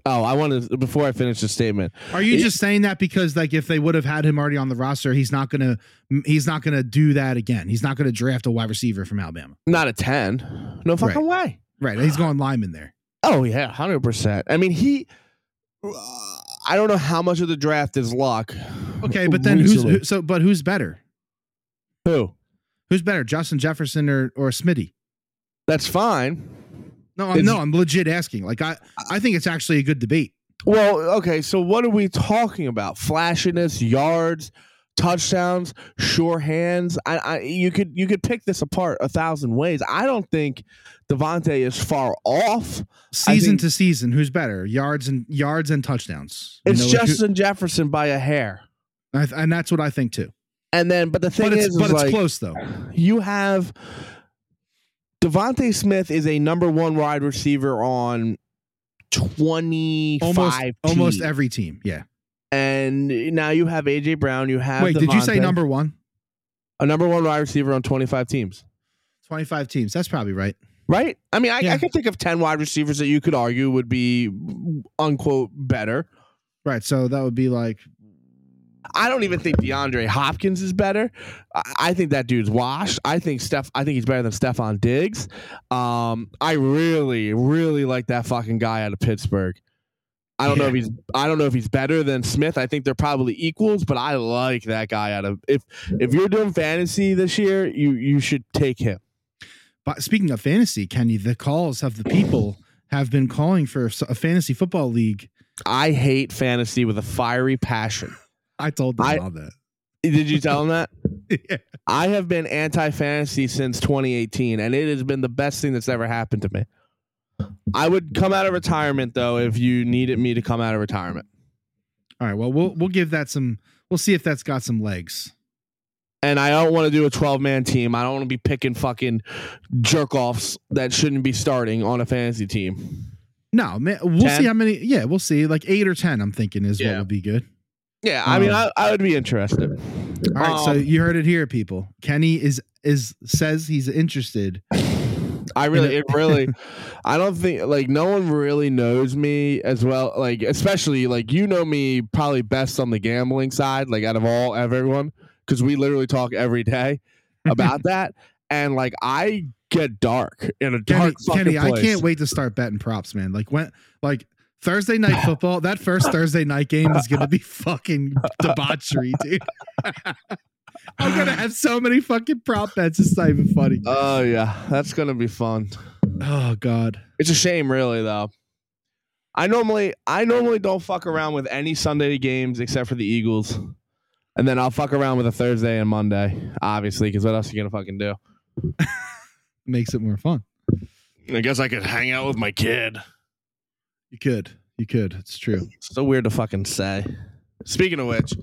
Oh, I want to. Before I finish the statement, are you it, just saying that because, like, if they would have had him already on the roster, he's not gonna, he's not gonna do that again. He's not gonna draft a wide receiver from Alabama. Not a ten. No fucking right. way. Right. He's going lineman there. Oh yeah, hundred percent. I mean, he. Uh, I don't know how much of the draft is luck. Okay, but then recently. who's who, so? But who's better? Who? Who's better, Justin Jefferson or or Smitty? That's fine. No, I'm, no, I'm legit asking. Like, I, I think it's actually a good debate. Well, okay, so what are we talking about? Flashiness, yards, touchdowns, sure hands. I, I, you could, you could pick this apart a thousand ways. I don't think Devontae is far off. Season think, to season, who's better? Yards and yards and touchdowns. It's you know, Justin who, Jefferson by a hair, I, and that's what I think too. And then, but the thing but is, it's, but is it's like, close though. You have. Devontae Smith is a number one wide receiver on twenty-five almost, teams. Almost every team, yeah. And now you have A J Brown. You have Wait, Devontae, did you say number one? A number one wide receiver on twenty-five teams. twenty-five teams. That's probably right. Right? I mean, I, yeah. I can think of ten wide receivers that you could argue would be, unquote, better. Right, so that would be like... I don't even think DeAndre Hopkins is better. I think that dude's washed. I think Steph. I think he's better than Stephon Diggs. Um, I really, really like that fucking guy out of Pittsburgh. I don't yeah. know if he's. I don't know if he's better than Smith. I think they're probably equals, but I like that guy out of. If if you're doing fantasy this year, you you should take him. But speaking of fantasy, Kenny, the calls of the people have been calling for a fantasy football league. I hate fantasy with a fiery passion. I told them I, all that. Did you tell him that? Yeah. I have been anti-fantasy since twenty eighteen, and it has been the best thing that's ever happened to me. I would come out of retirement, though, if you needed me to come out of retirement. All right. Well, we'll we'll give that some. We'll see if that's got some legs. And I don't want to do a twelve-man team. I don't want to be picking fucking jerk-offs that shouldn't be starting on a fantasy team. No, man, we'll ten? see how many. Yeah, we'll see. Like eight or ten, I'm thinking, is yeah. what would be good. Yeah, I um, mean, I, I would be interested. All right, um, so you heard it here, people. Kenny is is says he's interested. I really, it really, I don't think like no one really knows me as well. Like, especially like, you know, me probably best on the gambling side, like out of all of everyone, because we literally talk every day about that. And like, I get dark in a dark fucking place. Kenny, I can't wait to start betting props, man. Like when, like Thursday night football, that first Thursday night game is going to be fucking debauchery, dude. I'm gonna have so many fucking prop bets. It's not even funny. Oh yeah, that's gonna be fun. Oh god, it's a shame, really though. I normally, I normally don't fuck around with any Sunday games except for the Eagles, and then I'll fuck around with a Thursday and Monday, obviously, because what else are you gonna fucking do? Makes it more fun. I guess I could hang out with my kid. You could, you could. It's true. It's so weird to fucking say. Speaking of which.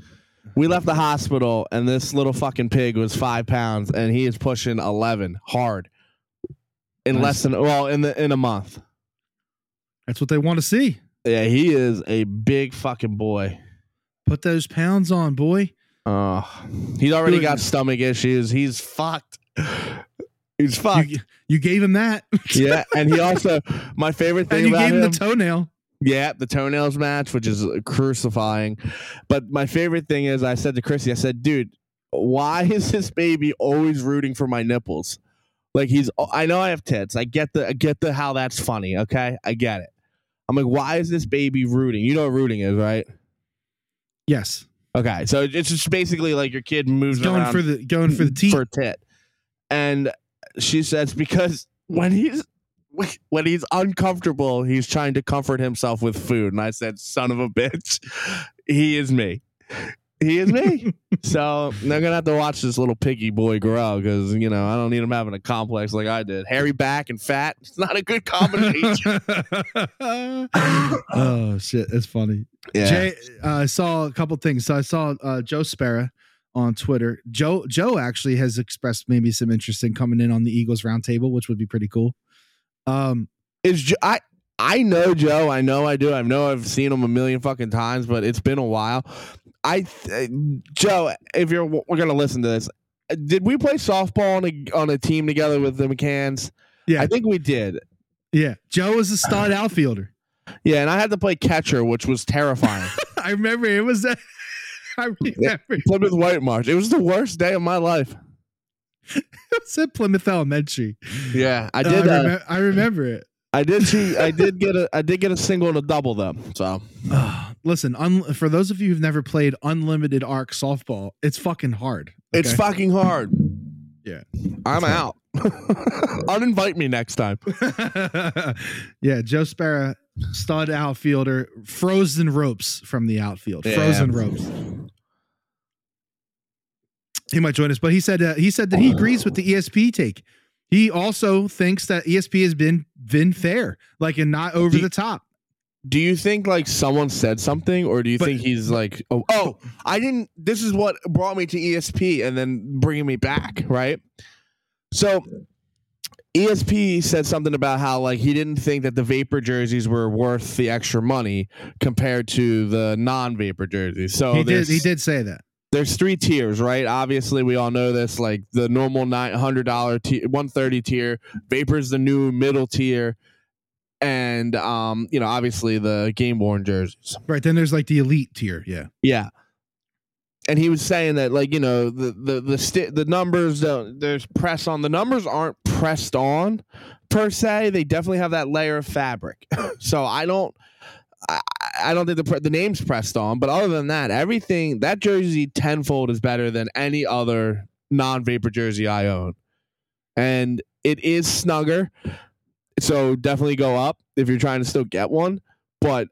We left the hospital, and this little fucking pig was five pounds, and he is pushing eleven hard in nice. less than well in the in a month. That's what they want to see. Yeah, he is a big fucking boy. Put those pounds on, boy. Uh, he's already Dude. got stomach issues. He's fucked. He's fucked. You, you gave him that. Yeah, and he also my favorite thing. And you about gave him, him the toenail. Yeah, the toenails match, which is crucifying. But my favorite thing is I said to Chrissy, I said, dude, why is this baby always rooting for my nipples? Like he's, I know I have tits. I get the, I get the, how that's funny. Okay. I get it. I'm like, why is this baby rooting? You know what rooting is, right? Yes. Okay. So it's just basically like your kid moves going around for the, going for the teeth. For tit. And she says, because when he's, when he's uncomfortable, he's trying to comfort himself with food. And I said, son of a bitch, he is me. He is me. So they're going to have to watch this little piggy boy grow because, you know, I don't need him having a complex like I did. Hairy back and fat. It's not a good combination. Oh, shit. That's funny. Yeah. Jay, uh, I saw a couple things. So I saw uh, Joe Sparrow on Twitter. Joe, Joe actually has expressed maybe some interest in coming in on the Eagles roundtable, which would be pretty cool. Um, is I I know Joe. I know I do. I know I've seen him a million fucking times, but it's been a while. I th- Joe, if you're we're gonna listen to this, did we play softball on a on a team together with the McCanns? Yeah, I think we did. Yeah, Joe was a stud outfielder. Yeah, and I had to play catcher, which was terrifying. I remember it was. A, I remember yeah, Plymouth White Marsh. It was the worst day of my life. It was at Plymouth Elementary. Yeah, I did. Uh, I, remember, uh, I remember it. I did. See, I did get a. I did get a single and a double though. So uh, listen, un- for those of you who've never played unlimited arc softball, it's fucking hard. Okay? It's fucking hard. Yeah, I'm out. Uninvite me next time. Yeah, Joe Sparrow, stud outfielder, frozen ropes from the outfield. Yeah. Frozen ropes. He might join us, but he said uh, he said that he agrees with the E S P take. He also thinks that E S P has been been fair, like and not over do, the top. Do you think like someone said something, or do you but, think he's like, oh, oh, I didn't. This is what brought me to E S P, and then bringing me back, right? So E S P said something about how like he didn't think that the vapor jerseys were worth the extra money compared to the non-vapor jerseys. So he did. He did say that. There's three tiers, right? Obviously, we all know this. Like the normal nine hundred dollars tier, one hundred thirty dollars tier, Vapor's the new middle tier, and um, you know, obviously the game worn jerseys. Right. Then there's like the elite tier. Yeah. Yeah. And he was saying that, like, you know, the the the sti- the numbers don't. There's press on the numbers aren't pressed on per se. They definitely have that layer of fabric. So I don't. I, I don't think the pre- the name's pressed on, but other than that, everything that jersey tenfold is better than any other non-vapor jersey I own, and it is snugger. So definitely go up if you're trying to still get one. But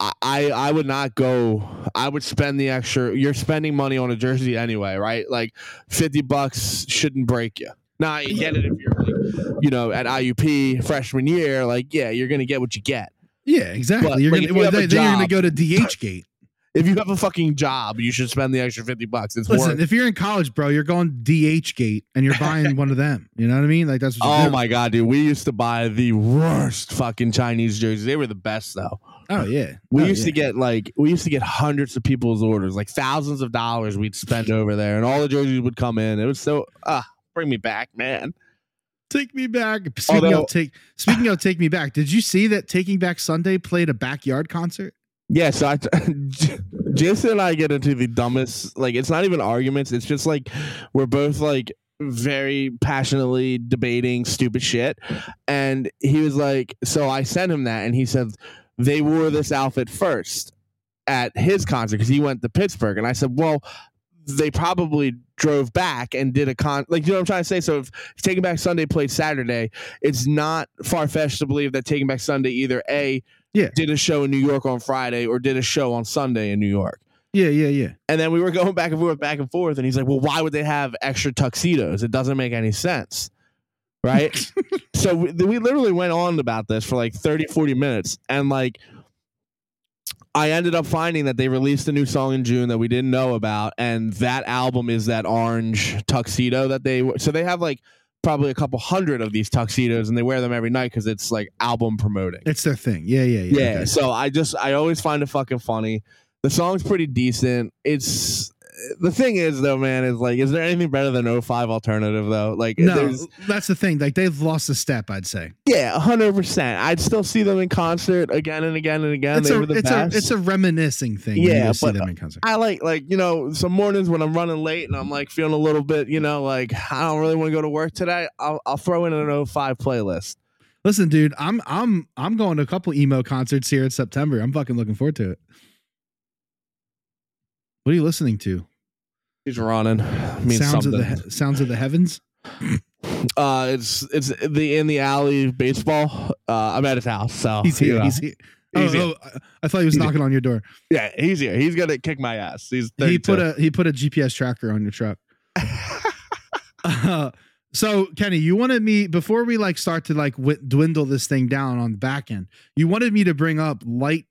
I, I would not go. I would spend the extra. You're spending money on a jersey anyway, right? Like fifty bucks shouldn't break you. Now, I get it if you're, you know, at I U P freshman year. Like, yeah, you're going to get what you get. Yeah, exactly. But, you're like, gonna, you well, then, job, then you're going to go to D H Gate. If you have a fucking job, you should spend the extra fifty bucks. It's Listen, worth. If you're in college, bro, you're going D H Gate and you're buying one of them. You know what I mean? Like that's. What oh doing. My God, dude. We used to buy the worst fucking Chinese jerseys. They were the best though. Oh yeah. We oh, used yeah. to get like, we used to get hundreds of people's orders, like thousands of dollars we'd spend over there and all the jerseys would come in. It was so, ah, uh, bring me back, man. Take me back. Speaking Although, of take, speaking of take me back. Did you see that Taking Back Sunday played a backyard concert? Yeah, so I, Jason and I get into the dumbest, like, it's not even arguments. It's just like we're both like very passionately debating stupid shit. And he was like, so I sent him that. And he said, they wore this outfit first at his concert because he went to Pittsburgh. And I said, well, they probably drove back and did a con like, you know what I'm trying to say? So if Taking Back Sunday played Saturday, it's not far fetched to believe that Taking Back Sunday either A, yeah, did a show in New York on Friday or did a show on Sunday in New York. Yeah, yeah, yeah. And then we were going back and forth, back and forth. And he's like, well, why would they have extra tuxedos? It doesn't make any sense. Right. So we, we literally went on about this for like thirty, forty minutes. And like, I ended up finding that they released a new song in June that we didn't know about. And that album is that orange tuxedo that they, so they have like probably a couple hundred of these tuxedos and they wear them every night because it's like album promoting. It's their thing. Yeah, yeah, yeah. Yeah. Okay. So I just, I always find it fucking funny. The song's pretty decent. It's, the thing is though, man, is like, is there anything better than oh five alternative though? Like, no, that's the thing. Like they've lost a step, I'd say. Yeah, one hundred percent. I'd still see them in concert again and again and again. It's, they a, were the it's, best. A, it's a reminiscing thing. Yeah, but them in concert. I like, like, you know, some mornings when I'm running late and I'm like feeling a little bit, you know, like I don't really want to go to work today. I'll, I'll throw in an oh five playlist. Listen, dude, I'm, I'm, I'm going to a couple emo concerts here in September. I'm fucking looking forward to it. What are you listening to? He's running. Means sounds something. of the he- sounds of the heavens. Uh, it's it's the in the alley baseball. Uh, I'm at his house, so he's here. You know. He's here. Oh, he's here. Oh, I thought he was he's knocking here. on your door. Yeah, he's here. He's gonna kick my ass. He's thirty-two. He put a he put a G P S tracker on your truck. uh, so Kenny, you wanted me before we like start to like w- dwindle this thing down on the back end. You wanted me to bring up light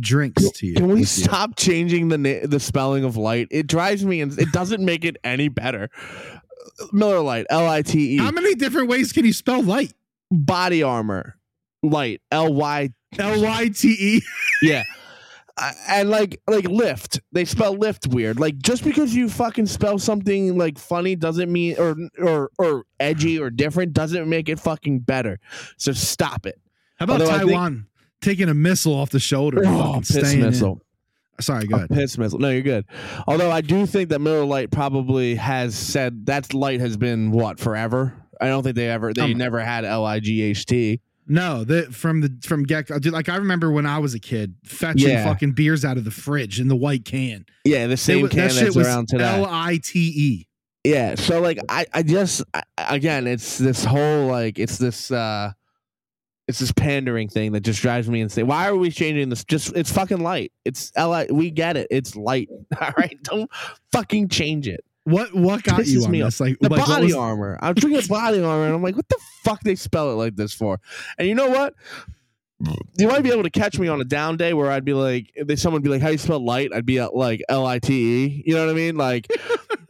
drinks to you. Can we stop you. changing the na- the spelling of light? It drives me, and it doesn't make it any better. Miller Lite, L I T E. How many different ways can you spell light? Body Armor, light, L Y L Y T E. Yeah, uh, and like like lift, they spell lift weird. Like just because you fucking spell something like funny doesn't mean or or or edgy or different doesn't make it fucking better. So stop it. How about Although Taiwan? I think- Taking a missile off the shoulder. Oh, piss missile. In. Sorry, go ahead. A piss missile. No, you're good. Although I do think that Miller Lite probably has said that light has been what forever. I don't think they ever. They um, never had L I G H T. No, the from the from get like I remember when I was a kid fetching yeah. fucking beers out of the fridge in the white can. Yeah, the same they, can that that's shit was around today. L I T E. Yeah. So like I I just I, again it's this whole like it's this. uh It's this pandering thing that just drives me insane. Why are we changing this? Just it's fucking light. It's L I. We get it. It's light. All right, don't fucking change it. What what got this you on this? Like the like, body was- armor. I'm drinking Body Armor, and I'm like, what the fuck? They spell it like this for? And you know what? You might be able to catch me on a down day where I'd be like, if someone would be like, how do you spell light? I'd be at like L I T E. You know what I mean? Like,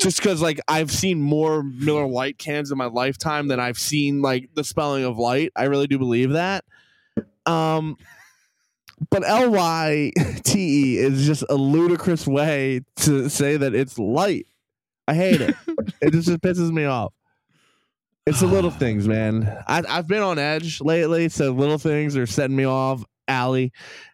just because like I've seen more Miller Lite cans in my lifetime than I've seen like the spelling of light. I really do believe that. Um, but L Y T E is just a ludicrous way to say that it's light. I hate it. It just, just pisses me off. It's the little things, man. I, I've been on edge lately, so little things are setting me off. Alley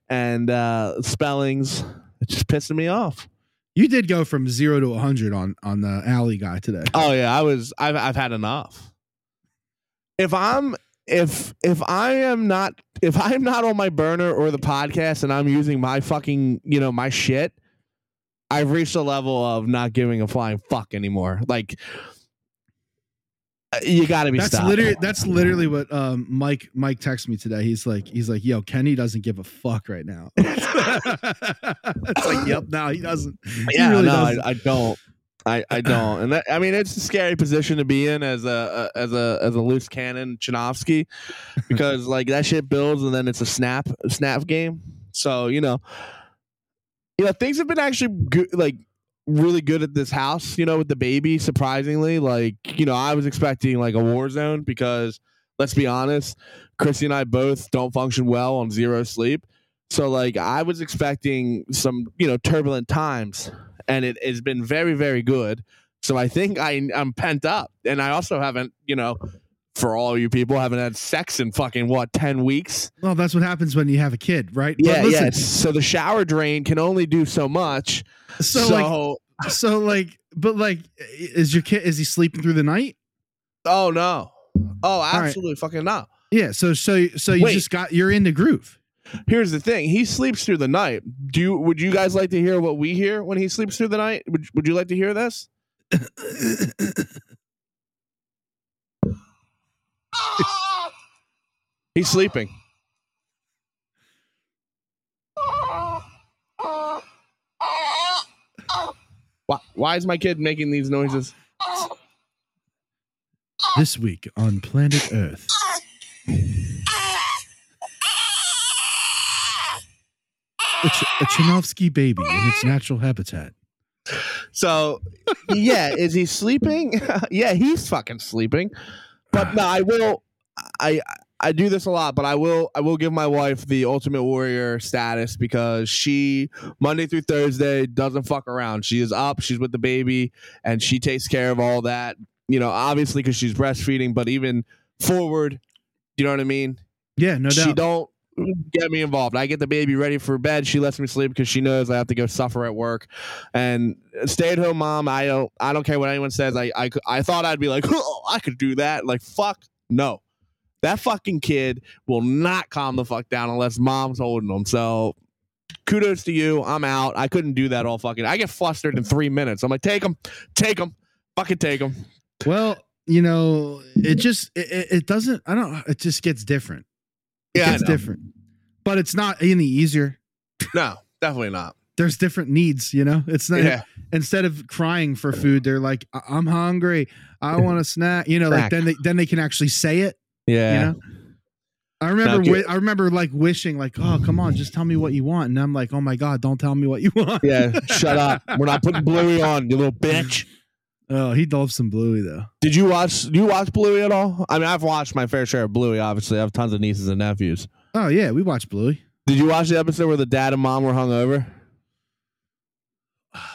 and uh, spellings, it's just pissing me off. You did go from zero to a hundred on on the alley guy today. Oh yeah, I was. I've I've had enough. If I'm if if I am not if I am not on my burner or the podcast, and I'm using my fucking you know my shit, I've reached a level of not giving a flying fuck anymore. Like. You got to be that's stopped. Literally, that's literally what um, Mike Mike texted me today. He's like, he's like, yo, Kenny doesn't give a fuck right now. It's like, yep, no, he doesn't. Yeah, he really no, doesn't. I, I don't. I, I don't. And that, I mean, it's a scary position to be in as a as a as a loose cannon, Chinovsky, because like that shit builds and then it's a snap a snap game. So you know, you know, things have been actually good, like. really good at this house, you know, with the baby, surprisingly. Like, you know, I was expecting like a war zone because, let's be honest, Chrissy and I both don't function well on zero sleep. So like I was expecting some, you know, turbulent times, and it has been very, very good. So I think I, I'm pent up, and I also haven't, you know, for all you people, haven't had sex in fucking what, ten weeks. Well, that's what happens when you have a kid, right? Yeah. Listen, yeah. So the shower drain can only do so much. So, so like, so like, but like, is your kid, is he sleeping through the night? Oh no. Oh, absolutely. Right. Fucking not. Yeah. So, so, so you Wait. just got, you're in the groove. Here's the thing. He sleeps through the night. Do you, would you guys like to hear what we hear when he sleeps through the night? Would, would you like to hear this? He's sleeping. Why, why is my kid making these noises? This week on Planet Earth. It's a Chinovsky baby in its natural habitat. So, yeah, is he sleeping? Yeah, he's fucking sleeping. But no, I will. I I do this a lot, but I will. I will give my wife the ultimate warrior status because she Monday through Thursday doesn't fuck around. She is up. She's with the baby, and she takes care of all that. You know, obviously because she's breastfeeding, but even forward, you know what I mean? Yeah, no doubt. She don't get me involved. I get the baby ready for bed. She lets me sleep because she knows I have to go suffer at work. And stay at home mom, I don't I don't care what anyone says. I I, I thought I'd be like, oh, I could do that. Like, fuck no. That fucking kid will not calm the fuck down unless mom's holding him. So kudos to you. I'm out. I couldn't do that all fucking. I get flustered in three minutes. I'm like, take him, take him, fucking take him. Well, you know, it just it, it doesn't. I don't. It just gets different. It yeah, it's different, but it's not any easier. No, definitely not. There's different needs, you know. It's not yeah. Instead of crying for food, they're like, I- "I'm hungry. I want a snack." You know, snack. like then they then they can actually say it. Yeah. You know? I remember. Wi- I remember like wishing, like, "Oh, come on, just tell me what you want." And I'm like, "Oh my god, don't tell me what you want." Yeah, shut up. We're not putting Bluey on, you little bitch. Oh, he loves some Bluey though. Did you watch? Do you watch Bluey at all? I mean, I've watched my fair share of Bluey. Obviously, I have tons of nieces and nephews. Oh yeah, we watched Bluey. Did you watch the episode where the dad and mom were hungover?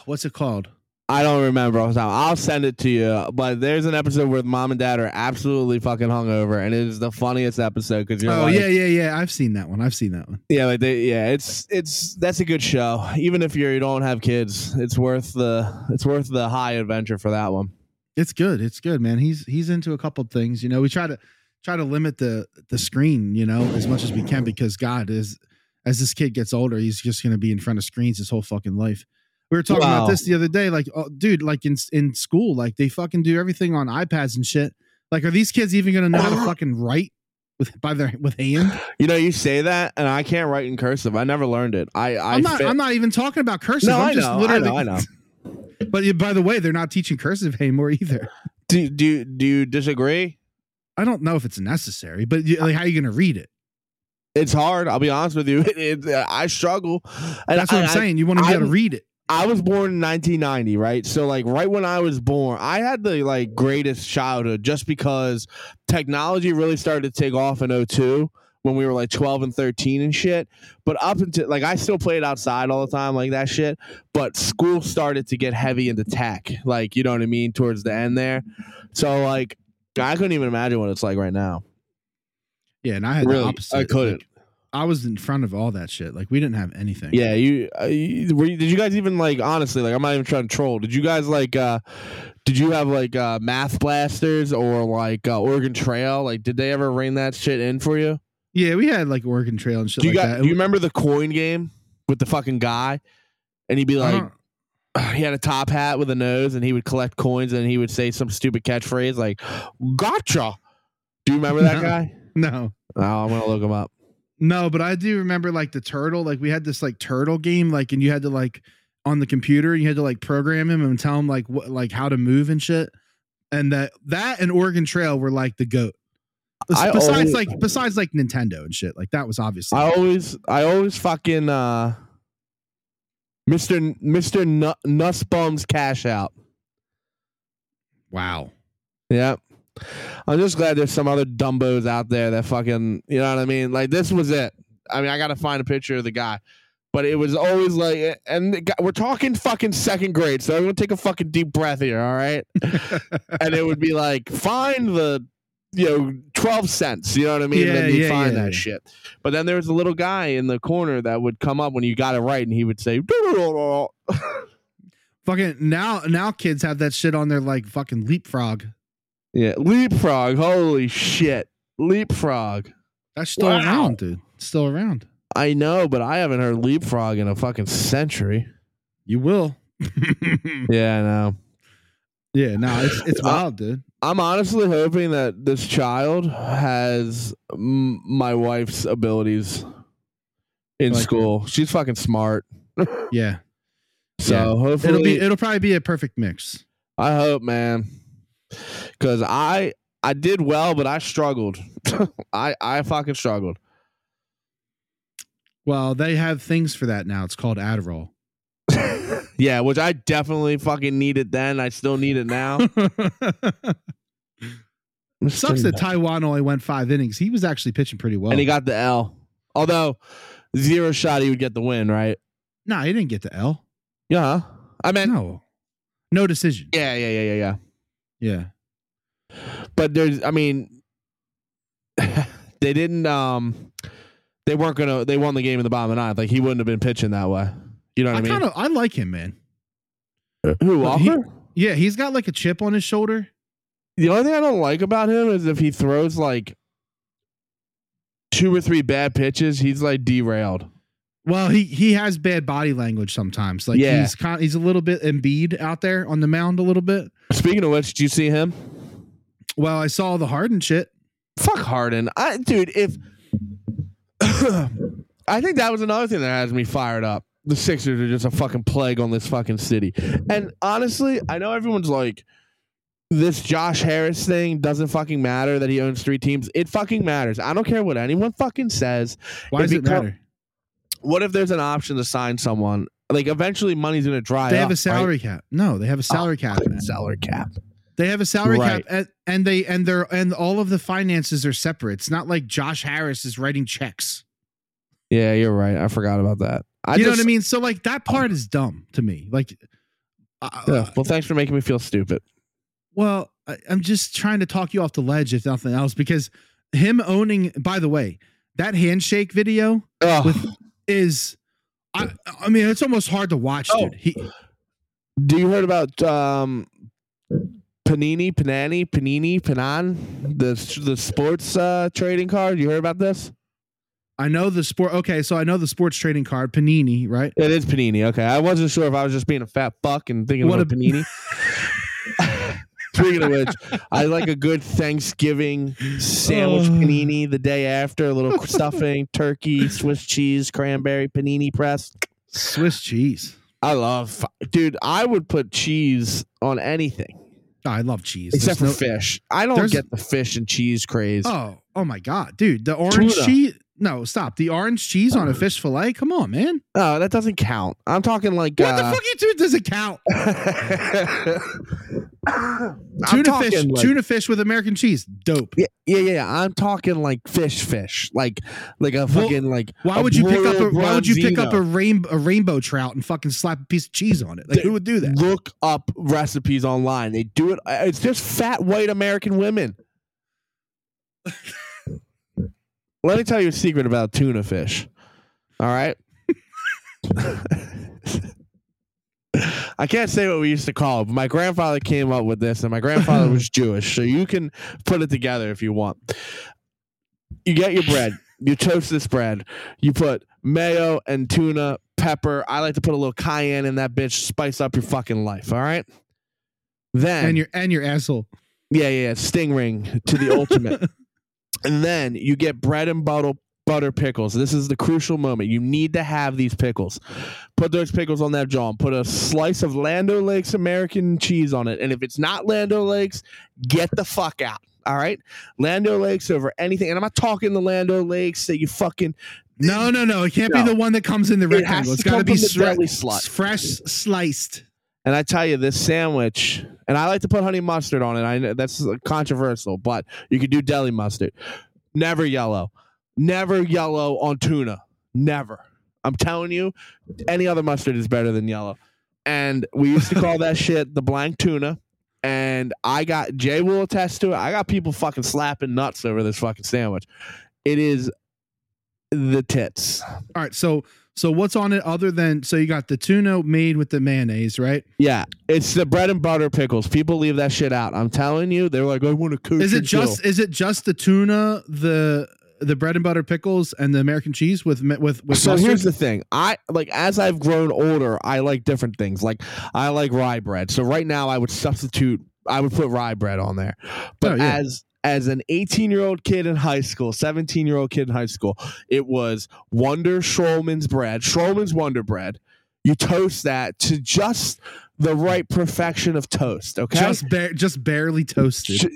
What's it called? I don't remember. I'll send it to you. But there's an episode where mom and dad are absolutely fucking hungover, and it is the funniest episode because you're. Oh like, yeah, yeah, yeah. I've seen that one. I've seen that one. Yeah, like they, yeah. It's it's that's a good show. Even if you're, you don't have kids, it's worth the it's worth the high adventure for that one. It's good. It's good, man. He's he's into a couple of things. You know, we try to try to limit the the screen, you know, as much as we can because God is as this kid gets older, he's just gonna be in front of screens his whole fucking life. We were talking wow. about this the other day, like, oh, dude, like in in school, like they fucking do everything on iPads and shit. Like, are these kids even gonna know how to fucking write with by their with hand? You know, you say that, and I can't write in cursive. I never learned it. I, I I'm not. Fit. I'm not even talking about cursive. No, I'm I just know, literally. I know. I know. But by the way, they're not teaching cursive anymore either. Do do do you disagree? I don't know if it's necessary, but like, how are you gonna read it? It's hard. I'll be honest with you. It, it, I struggle. And that's what I, I'm saying. You want to be able to read it. I was born in nineteen ninety, right? So, like, right when I was born, I had the, like, greatest childhood just because technology really started to take off in oh two when we were, like, twelve and thirteen and shit. But up until, like, I still played outside all the time, like, that shit. But school started to get heavy into tech, like, you know what I mean, towards the end there. So, like, I couldn't even imagine what it's like right now. Yeah, and I had really, the opposite. I couldn't. Like, I was in front of all that shit. Like, we didn't have anything. Yeah, you, uh, you, were you. Did you guys even like? Honestly, like, I'm not even trying to troll. Did you guys like? Uh, did you have like uh, math blasters or like uh, Oregon Trail? Like, did they ever rein that shit in for you? Yeah, we had like Oregon Trail and shit. Do you like got, that. Do you remember the coin game with the fucking guy? And he'd be like, he had a top hat with a nose, and he would collect coins, and he would say some stupid catchphrase like "Gotcha." Do you remember that no, guy? No. Oh, I'm gonna look him up. No, but I do remember like the turtle. Like we had this like turtle game, like, and you had to like on the computer, and you had to like program him and tell him like what, like how to move and shit. And that that and Oregon Trail were like the goat. Besides always, like besides like Nintendo and shit, like that was obviously. I always I always fucking uh, Mister Mister Nussbaum's cash out. Wow. Yeah. I'm just glad there's some other dumbos out there that fucking, you know what I mean? Like, this was it. I mean, I got to find a picture of the guy, but it was always like, and got, we're talking fucking second grade. So I'm going to take a fucking deep breath here. All right. And it would be like, find the, you know, twelve cents, you know what I mean? Yeah, and then you yeah, find yeah, that yeah. shit. But then there was a little guy in the corner that would come up when you got it right. And he would say, fucking now, now kids have that shit on their like fucking Leapfrog. Yeah, Leapfrog. Holy shit. Leapfrog. That's still wow. around, dude. It's still around. I know, but I haven't heard Leapfrog in a fucking century. You will. Yeah, I know. Yeah, no, it's, it's wild, dude. I'm honestly hoping that this child has m- my wife's abilities in like school. Her. She's fucking smart. Yeah. So yeah. hopefully. It'll, be, it'll probably be a perfect mix. I hope, man. Because I I did well, but I struggled. I I fucking struggled. Well, they have things for that now. It's called Adderall. Yeah, which I definitely fucking needed then. I still need it now. It sucks that Taiwan only went five innings. He was actually pitching pretty well, and he got the L. Although zero shot, he would get the win, right? No, nah, he didn't get the L. Yeah, I meant no, no decision. Yeah, yeah, yeah, yeah, yeah. Yeah. But there's, I mean, they didn't, um, they weren't going to, they won the game in the bottom of the ninth. Like, he wouldn't have been pitching that way. You know what I, I mean? Kinda, I like him, man. Who, Walker? He, yeah, he's got like a chip on his shoulder. The only thing I don't like about him is if he throws like two or three bad pitches, he's like derailed. Well, he, he has bad body language sometimes. Like yeah. he's kind, he's a little bit Embiid out there on the mound a little bit. Speaking of which, did you see him? Well, I saw the Harden shit. Fuck Harden, I dude. If I think that was another thing that has me fired up. The Sixers are just a fucking plague on this fucking city. And honestly, I know everyone's like, this Josh Harris thing doesn't fucking matter that he owns three teams. It fucking matters. I don't care what anyone fucking says. Why does it matter? What if there's an option to sign someone? Like, eventually money's going to dry up. They have a salary right? cap. No, they have a salary oh, cap. Salary cap. They have a salary right. cap at, and they and they're and all of the finances are separate. It's not like Josh Harris is writing checks. Yeah, you're right. I forgot about that. I you just, know what I mean? So like that part is dumb to me. Like uh, yeah, well, thanks for making me feel stupid. Well, I, I'm just trying to talk you off the ledge if nothing else, because him owning, by the way, that handshake video oh. with is I, I mean, it's almost hard to watch, dude. Oh. He, Do you heard about um, Panini, Panani, Panini, Panan, the the sports uh, trading card? You heard about this? I know the sport. Okay, so I know the sports trading card, Panini, right? It is Panini. Okay, I wasn't sure if I was just being a fat fuck and thinking what about a Panini. Speaking of which, I like a good Thanksgiving sandwich oh. panini the day after. A little stuffing, turkey, Swiss cheese, cranberry panini press. Swiss cheese. I love, dude, I would put cheese on anything. Oh, I love cheese. Except there's for no, fish. I don't get the fish and cheese craze. Oh, oh my God, dude. The orange Tuna. cheese. No, stop. The orange cheese oh. on a fish fillet. Come on, man. Oh, that doesn't count. I'm talking like. What uh, the fuck you do? Doesn't count. Tuna fish, like, tuna fish with American cheese, dope. Yeah, yeah, yeah. I'm talking like fish, fish, like, like a fucking well, like. Why would you pick up? A, why would you pick up a rainbow, a rainbow trout and fucking slap a piece of cheese on it? Like, they, who would do that? Look up recipes online. They do it. It's just fat white American women. Let me tell you a secret about tuna fish. All right. I can't say what we used to call it, but my grandfather came up with this, and my grandfather was Jewish, so you can put it together if you want. You get your bread. You toast this bread. You put mayo and tuna, pepper. I like to put a little cayenne in that bitch. Spice up your fucking life. All right. Then and your and your asshole. Yeah, yeah, yeah. Sting ring to the ultimate. And then you get bread and butter butter pickles. This is the crucial moment. You need to have these pickles. Put those pickles on that jaw and put a slice of Lando Lakes American cheese on it. And if it's not Lando Lakes, get the fuck out. All right. Lando Lakes over anything. And I'm not talking the Lando Lakes that you fucking. No, no, no. It can't no. be the one that comes in the rectangle. It it's got to be sli- fresh sliced. And I tell you, this sandwich, and I like to put honey mustard on it. I know that's controversial, but you could do deli mustard. Never yellow. Never yellow on tuna. Never. I'm telling you, any other mustard is better than yellow. And we used to call that shit the blank tuna. And I got, Jay will attest to it. I got people fucking slapping nuts over this fucking sandwich. It is the tits. All right. So, so what's on it other than, so you got the tuna made with the mayonnaise, right? Yeah. It's the bread and butter pickles. People leave that shit out. I'm telling you, they're like, I want to cook. Is it just, chill. Is it just the tuna, the, the bread and butter pickles and the American cheese with, with, with, so mustard? Here's the thing. I like, as I've grown older, I like different things. Like I like rye bread. So right now I would substitute, I would put rye bread on there, but oh, yeah. as, As an eighteen-year-old kid in high school, seventeen-year-old kid in high school, it was Wonder Schrollman's bread, Schrollman's Wonder Bread. You toast that to just the right perfection of toast, okay? Just ba- just barely toasted.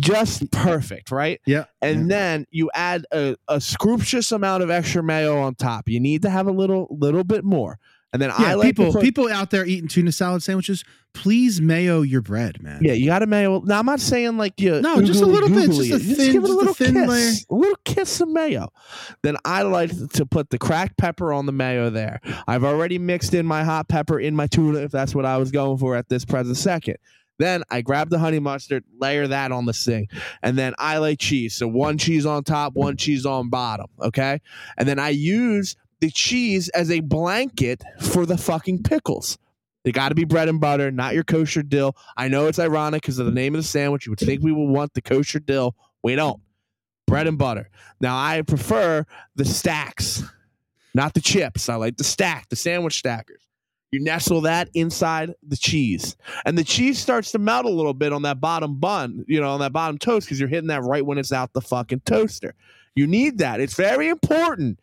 Just perfect, right? Yeah. And yeah. then you add a, a scrumptious amount of extra mayo on top. You need to have a little little bit more. And then yeah, I like people, pro- people out there eating tuna salad sandwiches, please mayo your bread, man. Yeah, you got to mayo. Now, I'm not saying like you. No, oogly, just a little bit. Just, a thin, just give it a little thin kiss. Layer. A little kiss of mayo. Then I like to put the cracked pepper on the mayo there. I've already mixed in my hot pepper in my tuna, if that's what I was going for at this present second. Then I grab the honey mustard, layer that on the thing. And then I lay cheese. So one cheese on top, one cheese on bottom. Okay. And then I use the cheese as a blanket for the fucking pickles. They got to be bread and butter, not your kosher dill. I know it's ironic because of the name of the sandwich. You would think we would want the kosher dill. We don't. Bread and butter. Now, I prefer the stacks, not the chips. I like the stack, the sandwich stackers. You nestle that inside the cheese. And the cheese starts to melt a little bit on that bottom bun, you know, on that bottom toast, because you're hitting that right when it's out the fucking toaster. You need that. It's very important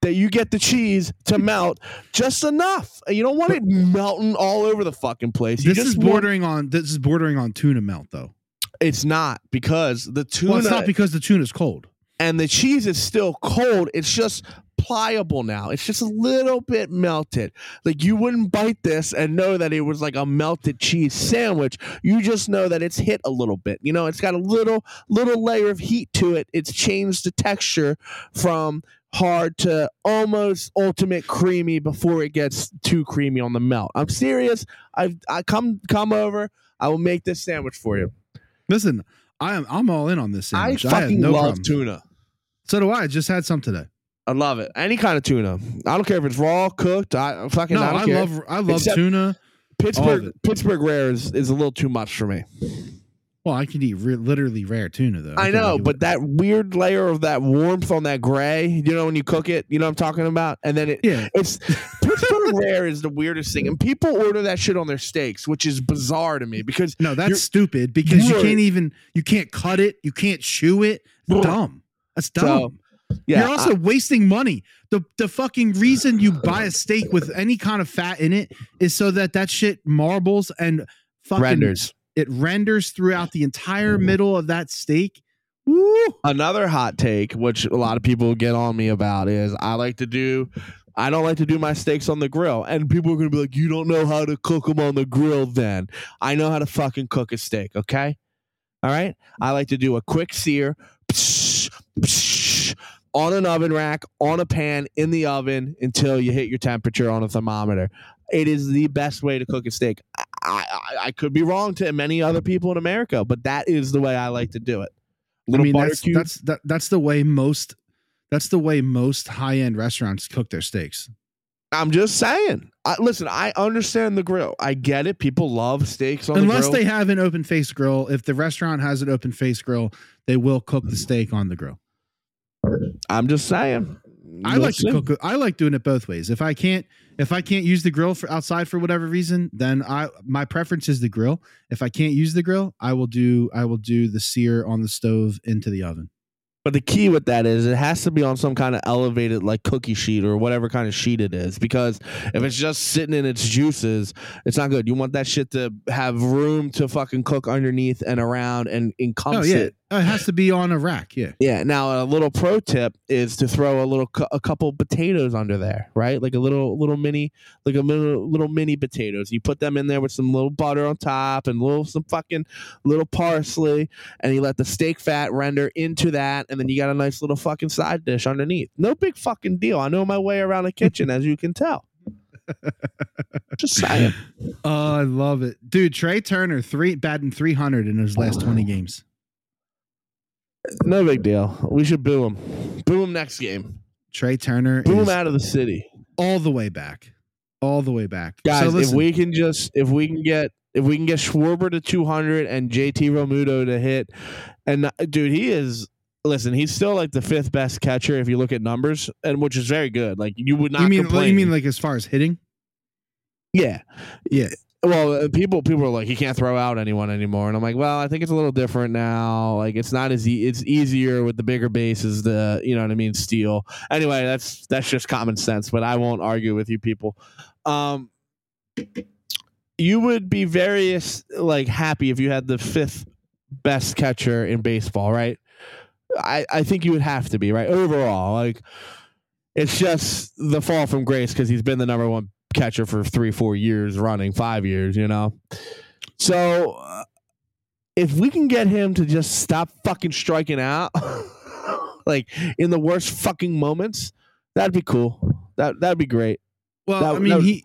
that you get the cheese to melt just enough. You don't want it melting all over the fucking place. You this just is bordering want... on this is bordering on tuna melt though. It's not because the tuna. Well, it's not because the tuna's cold and the cheese is still cold. It's just pliable now. It's just a little bit melted. Like you wouldn't bite this and know that it was like a melted cheese sandwich. You just know that it's hit a little bit. You know, it's got a little little layer of heat to it. It's changed the texture from hard to almost ultimate creamy before it gets too creamy on the melt. I'm serious. I've I come come over. I will make this sandwich for you. Listen, I am I'm all in on this sandwich. I fucking I no love problem. tuna. So do I. I just had some today. I love it. Any kind of tuna. I don't care if it's raw, cooked. I fucking no. I, I love I love Except tuna. Pittsburgh Pittsburgh rare is, is a little too much for me. Well, I can eat re- literally rare tuna, though. I, I know, but it. that weird layer of that warmth on that gray, you know, when you cook it, you know what I'm talking about? And then it, yeah. it's Pittsburgh rare is the weirdest thing. And people order that shit on their steaks, which is bizarre to me because. No, that's stupid because you can't even, you can't cut it. You can't chew it. It's dumb. That's dumb. So, yeah, You're also I, wasting money. The The fucking reason you buy a steak with any kind of fat in it is so that that shit marbles and fucking renders. It renders throughout the entire middle of that steak. Woo. Another hot take, which a lot of people get on me about, is I like to do, I don't like to do my steaks on the grill. And people are going to be like, you don't know how to cook them on the grill then. I know how to fucking cook a steak, okay? All right? I like to do a quick sear psh, psh, on an oven rack, on a pan, in the oven, until you hit your temperature on a thermometer. It is the best way to cook a steak. I, I, I could be wrong to many other people in America, but that is the way I like to do it. Little I mean, barbecue. That's that's, that, that's the way most that's the way most high end restaurants cook their steaks. I'm just saying. I, listen, I understand the grill. I get it. People love steaks on Unless the grill. Unless they have an open face grill. If the restaurant has an open face grill, they will cook the steak on the grill. I'm just saying. I like to cook. I like doing it both ways. If I can't, if I can't use the grill for outside for whatever reason, then I my preference is the grill. If I can't use the grill, I will do I will do the sear on the stove into the oven. But the key with that is it has to be on some kind of elevated like cookie sheet or whatever kind of sheet it is, because if it's just sitting in its juices, it's not good. You want that shit to have room to fucking cook underneath and around and encompass oh, yeah. it. Oh, it has to be on a rack. Yeah. Yeah. Now, a little pro tip is to throw a little a couple potatoes under there, right? Like a little little mini like a little, little mini potatoes. You put them in there with some little butter on top and little some fucking little parsley, and you let the steak fat render into that, and then you got a nice little fucking side dish underneath. No big fucking deal. I know my way around the kitchen, as you can tell. Just saying. Oh, I love it, dude. Trey Turner three batting three hundred in his last twenty games. No big deal. We should boo him. Boo him next game. Trey Turner. Boo him out of the city. All the way back. All the way back. Guys, so if we can just if we can get if we can get Schwarber to two hundred and J T Realmuto to hit, and dude, he is. Listen, he's still like the fifth best catcher if you look at numbers, and which is very good. Like you would not. You mean complain. You mean like as far as hitting? Yeah, yeah. Well, people people are like, he can't throw out anyone anymore, and I'm like, well, I think it's a little different now. Like it's not as e- it's easier with the bigger bases to, you know what I mean, steal. Anyway, that's that's just common sense, but I won't argue with you people. Um, you would be very like happy if you had the fifth best catcher in baseball, right? I, I think you would have to be, right? Overall, like it's just the fall from grace because he's been the number one catcher for three, four years running, five years, you know? So uh, if we can get him to just stop fucking striking out like in the worst fucking moments, that'd be cool. That, that'd be great. Well, that, I mean, that, he...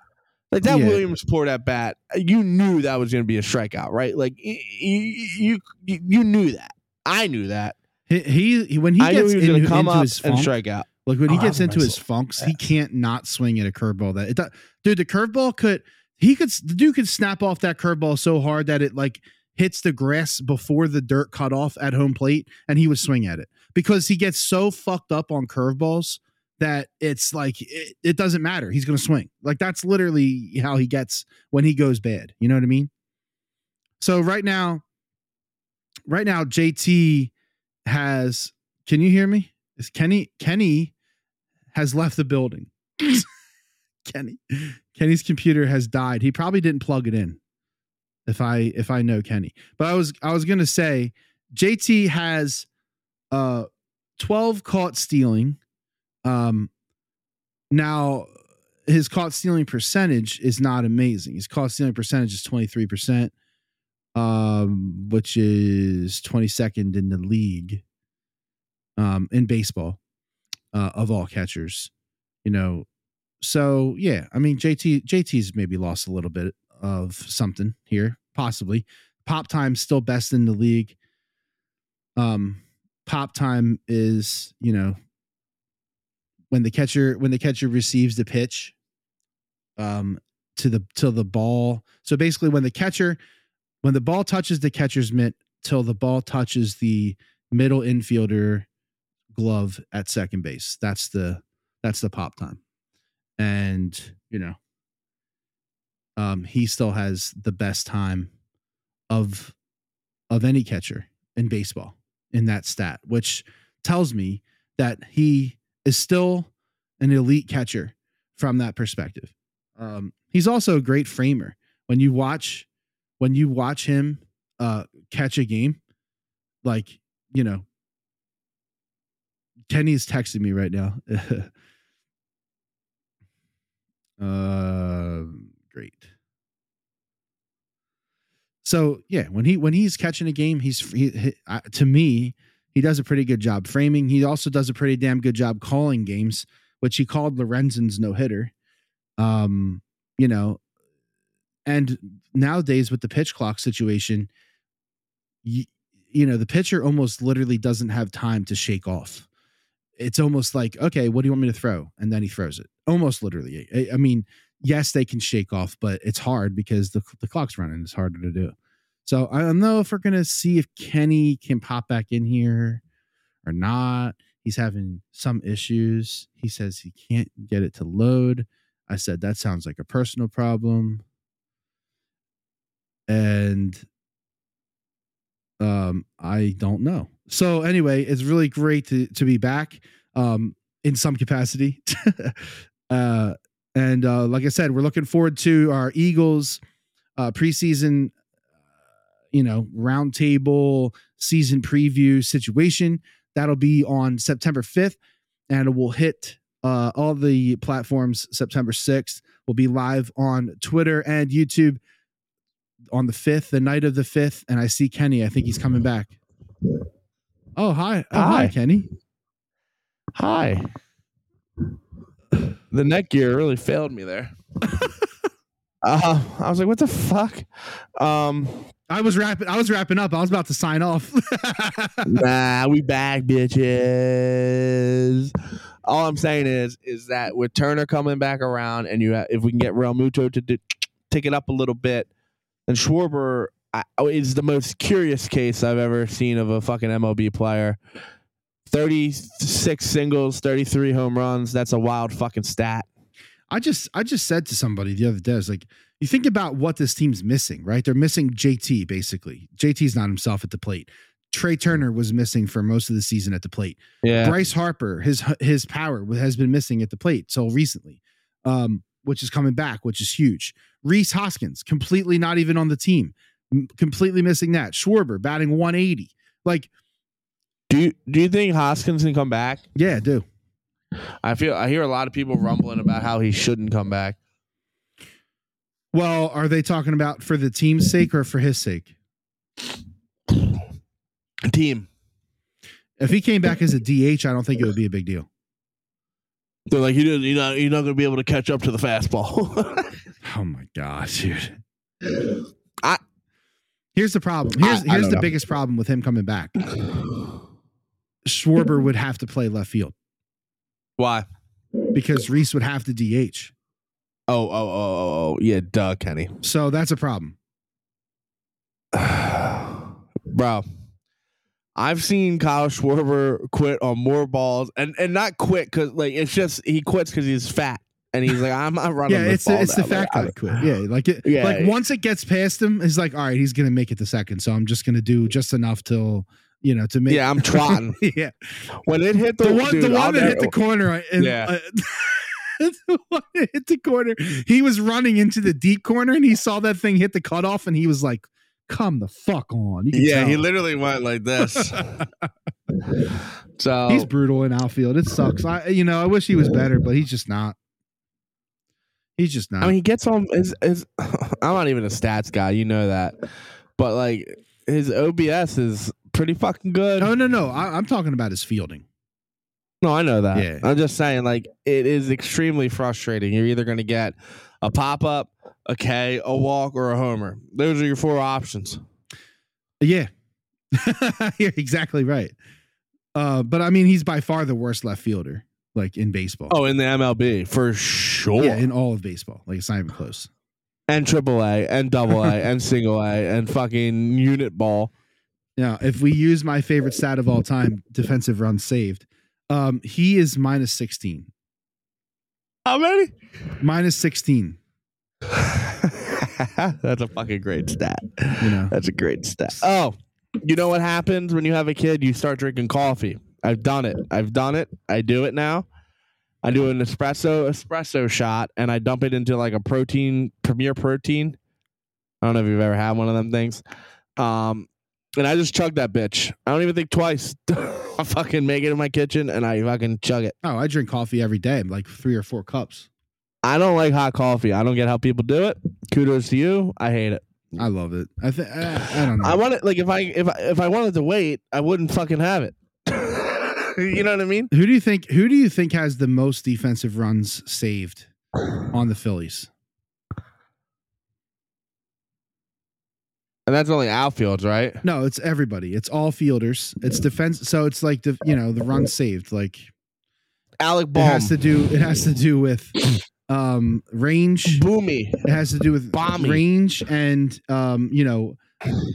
Like that yeah. Williamsport at bat, you knew that was going to be a strikeout, right? Like you, you, you knew that. I knew that. He, he when he I gets he in, come into up his funk, and strike out. Like when oh, he gets into his funks, yeah. he can't not swing at a curveball. That it, dude, the curveball could he could the dude could snap off that curveball so hard that it like hits the grass before the dirt cut off at home plate, and he would swing at it because he gets so fucked up on curveballs that it's like it, it doesn't matter. He's gonna swing. Like that's literally how he gets when he goes bad. You know what I mean? So right now, right now, J T. Has can you hear me? Is Kenny Kenny has left the building? Kenny Kenny's computer has died. He probably didn't plug it in. If I if I know Kenny, but I was I was gonna say J T has uh twelve caught stealing. Um, now his caught stealing percentage is not amazing. His caught stealing percentage is twenty-three percent. Um, which is twenty-second in the league, um, in baseball, uh, of all catchers, you know. So yeah, I mean, J T J T's maybe lost a little bit of something here, possibly. Pop time still best in the league. Um, pop time is, you know, when the catcher when the catcher receives the pitch, um, to the to the ball. So basically, when the catcher When the ball touches the catcher's mitt till the ball touches the middle infielder glove at second base. That's the that's the pop time. And, you know, um, he still has the best time of of any catcher in baseball in that stat, which tells me that he is still an elite catcher from that perspective. Um, he's also a great framer. When you watch When you watch him uh, catch a game, like, you know, Kenny is texting me right now. uh, great. So yeah, when he when he's catching a game, he's he, he, uh, to me he does a pretty good job framing. He also does a pretty damn good job calling games, which he called Lorenzen's no hitter. Um, you know. And nowadays with the pitch clock situation, you, you know, the pitcher almost literally doesn't have time to shake off. It's almost like, okay, what do you want me to throw? And then he throws it almost literally. I, I mean, yes, they can shake off, but it's hard because the, the clock's running. It's harder to do. So I don't know if we're going to see if Kenny can pop back in here or not. He's having some issues. He says he can't get it to load. I said, that sounds like a personal problem. And um, I don't know. So anyway, it's really great to, to be back um, in some capacity. uh, and uh, like I said, we're looking forward to our Eagles uh, preseason, uh, you know, roundtable season preview situation. That'll be on September fifth, and it will hit uh, all the platforms September sixth. We'll be live on Twitter and YouTube on the fifth, the night of the fifth. And I see Kenny. I think he's coming back. Oh, hi. Oh, hi. Hi, Kenny. Hi. The neckgear really failed me there. uh, I was like, what the fuck? Um... I was wrapping. I was wrapping up. I was about to sign off. Nah, we back, bitches. All I'm saying is, is that with Turner coming back around, and you, have, if we can get Real Muto to do, tick it up a little bit, and Schwarber I, is the most curious case I've ever seen of a fucking M L B player. thirty-six singles, thirty-three home runs. That's a wild fucking stat. I just, I just said to somebody the other day, I was like, you think about what this team's missing, right? They're missing J T, basically. J T's not himself at the plate. Trey Turner was missing for most of the season at the plate. Yeah. Bryce Harper, his his power has been missing at the plate so recently, um, which is coming back, which is huge. Reese Hoskins, completely not even on the team. M- completely missing that. Schwarber, batting one eighty. Like, do you, do you think Hoskins can come back? Yeah, I do. I feel I hear a lot of people rumbling about how he shouldn't come back. Well, are they talking about for the team's sake or for his sake? Team. If he came back as a D H, I don't think it would be a big deal. They're like, you you're not, you're not going to be able to catch up to the fastball. Oh my gosh, dude! I here's the problem. Here's I, here's I the know. biggest problem with him coming back. Schwarber would have to play left field. Why? Because Reese would have to D H. Oh, oh, oh, oh, yeah, duh, Kenny. So that's a problem. Bro, I've seen Kyle Schwarber quit on more balls and, and not quit because, like, it's just he quits because he's fat and he's like, I'm not running. Yeah, this it's, ball it's the fat guy quit. Yeah, like, it, yeah, like yeah. Once it gets past him, he's like, all right, he's going to make it the second. So I'm just going to do just enough till, you know, to make Yeah, I'm trotting. Yeah. When it hit the, the one, dude, the one that there, hit the corner. And, yeah. Uh, hit the corner. He was running into the deep corner and he saw that thing hit the cutoff and he was like, come the fuck on. Yeah, tell. He literally went like this. So he's brutal in outfield. It sucks. I you know, I wish he was better, but he's just not. He's just not. I mean, he gets on his, his I'm not even a stats guy, you know that. But like his O B S is pretty fucking good. Oh no, no. I, I'm talking about his fielding. No, I know that. Yeah. I'm just saying, like, it is extremely frustrating. You're either going to get a pop-up, a K, a walk, or a homer. Those are your four options. Yeah. You're exactly right. Uh, but, I mean, he's by far the worst left fielder, like, in baseball. Oh, in the M L B, for sure. Yeah, in all of baseball. Like, it's not even close. And triple A, and double A, and single A, and fucking unit ball. Now, if we use my favorite stat of all time, defensive runs saved, Um, he is minus sixteen. How many? Minus sixteen. That's a fucking great stat. You know. That's a great stat. Oh, you know what happens when you have a kid? You start drinking coffee. I've done it. I've done it. I do it now. I do an espresso espresso shot, and I dump it into like a protein, Premier Protein. I don't know if you've ever had one of them things. Um, and I just chug that bitch. I don't even think twice. I fucking make it in my kitchen and I fucking chug it. Oh, I drink coffee every day, like three or four cups. I don't like hot coffee. I don't get how people do it. Kudos to you. I hate it. I love it. I think I don't know. I want it like if I if I, if I wanted to wait, I wouldn't fucking have it. You know what I mean? Who do you think? Who do you think has the most defensive runs saved on the Phillies? And that's only outfields, right? No, it's everybody. It's all fielders. It's defense. So it's like the you know the run saved. Like Alec Baum. It has to do. It has to do with um, range. Boomy. It has to do with Bomby. range and um, you know,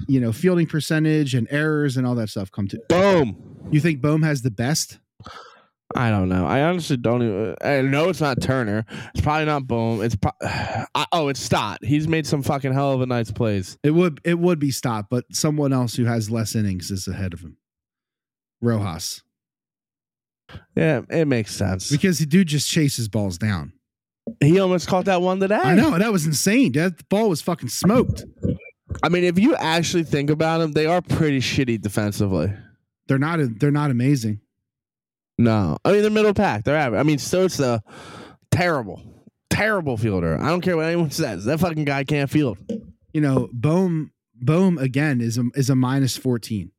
you know, fielding percentage and errors and all that stuff. Come to Boom. You think Bohm has the best? I don't know. I honestly don't even. I know it's not Turner. It's probably not Bohm. It's pro- I, oh, it's Stott. He's made some fucking hell of a nice plays. It would it would be Stott, but someone else who has less innings is ahead of him. Rojas. Yeah, it makes sense because the dude just chases balls down. He almost caught that one today. I know that was insane. That ball was fucking smoked. I mean, if you actually think about them, they are pretty shitty defensively. They're not. They're not amazing. No, I mean they're middle pack. They're average. I mean, Stott's a terrible, terrible fielder. I don't care what anyone says. That fucking guy can't field. You know, Bohm. Bohm again is a is a minus fourteen.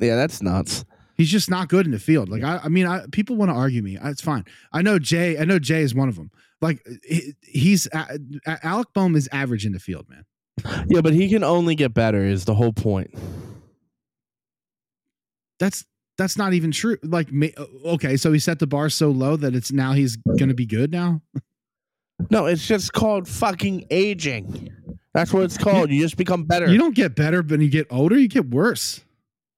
Yeah, that's nuts. He's just not good in the field. Like I, I mean, I, people want to argue me. It's fine. I know Jay. I know Jay is one of them. Like he, he's uh, Alec Bohm is average in the field, man. Yeah, but he can only get better. Is the whole point. That's. That's not even true. Like, okay, so he set the bar so low that it's now he's going to be good now? No, it's just called fucking aging. That's what it's called. You just become better. You don't get better, but you get older, you get worse.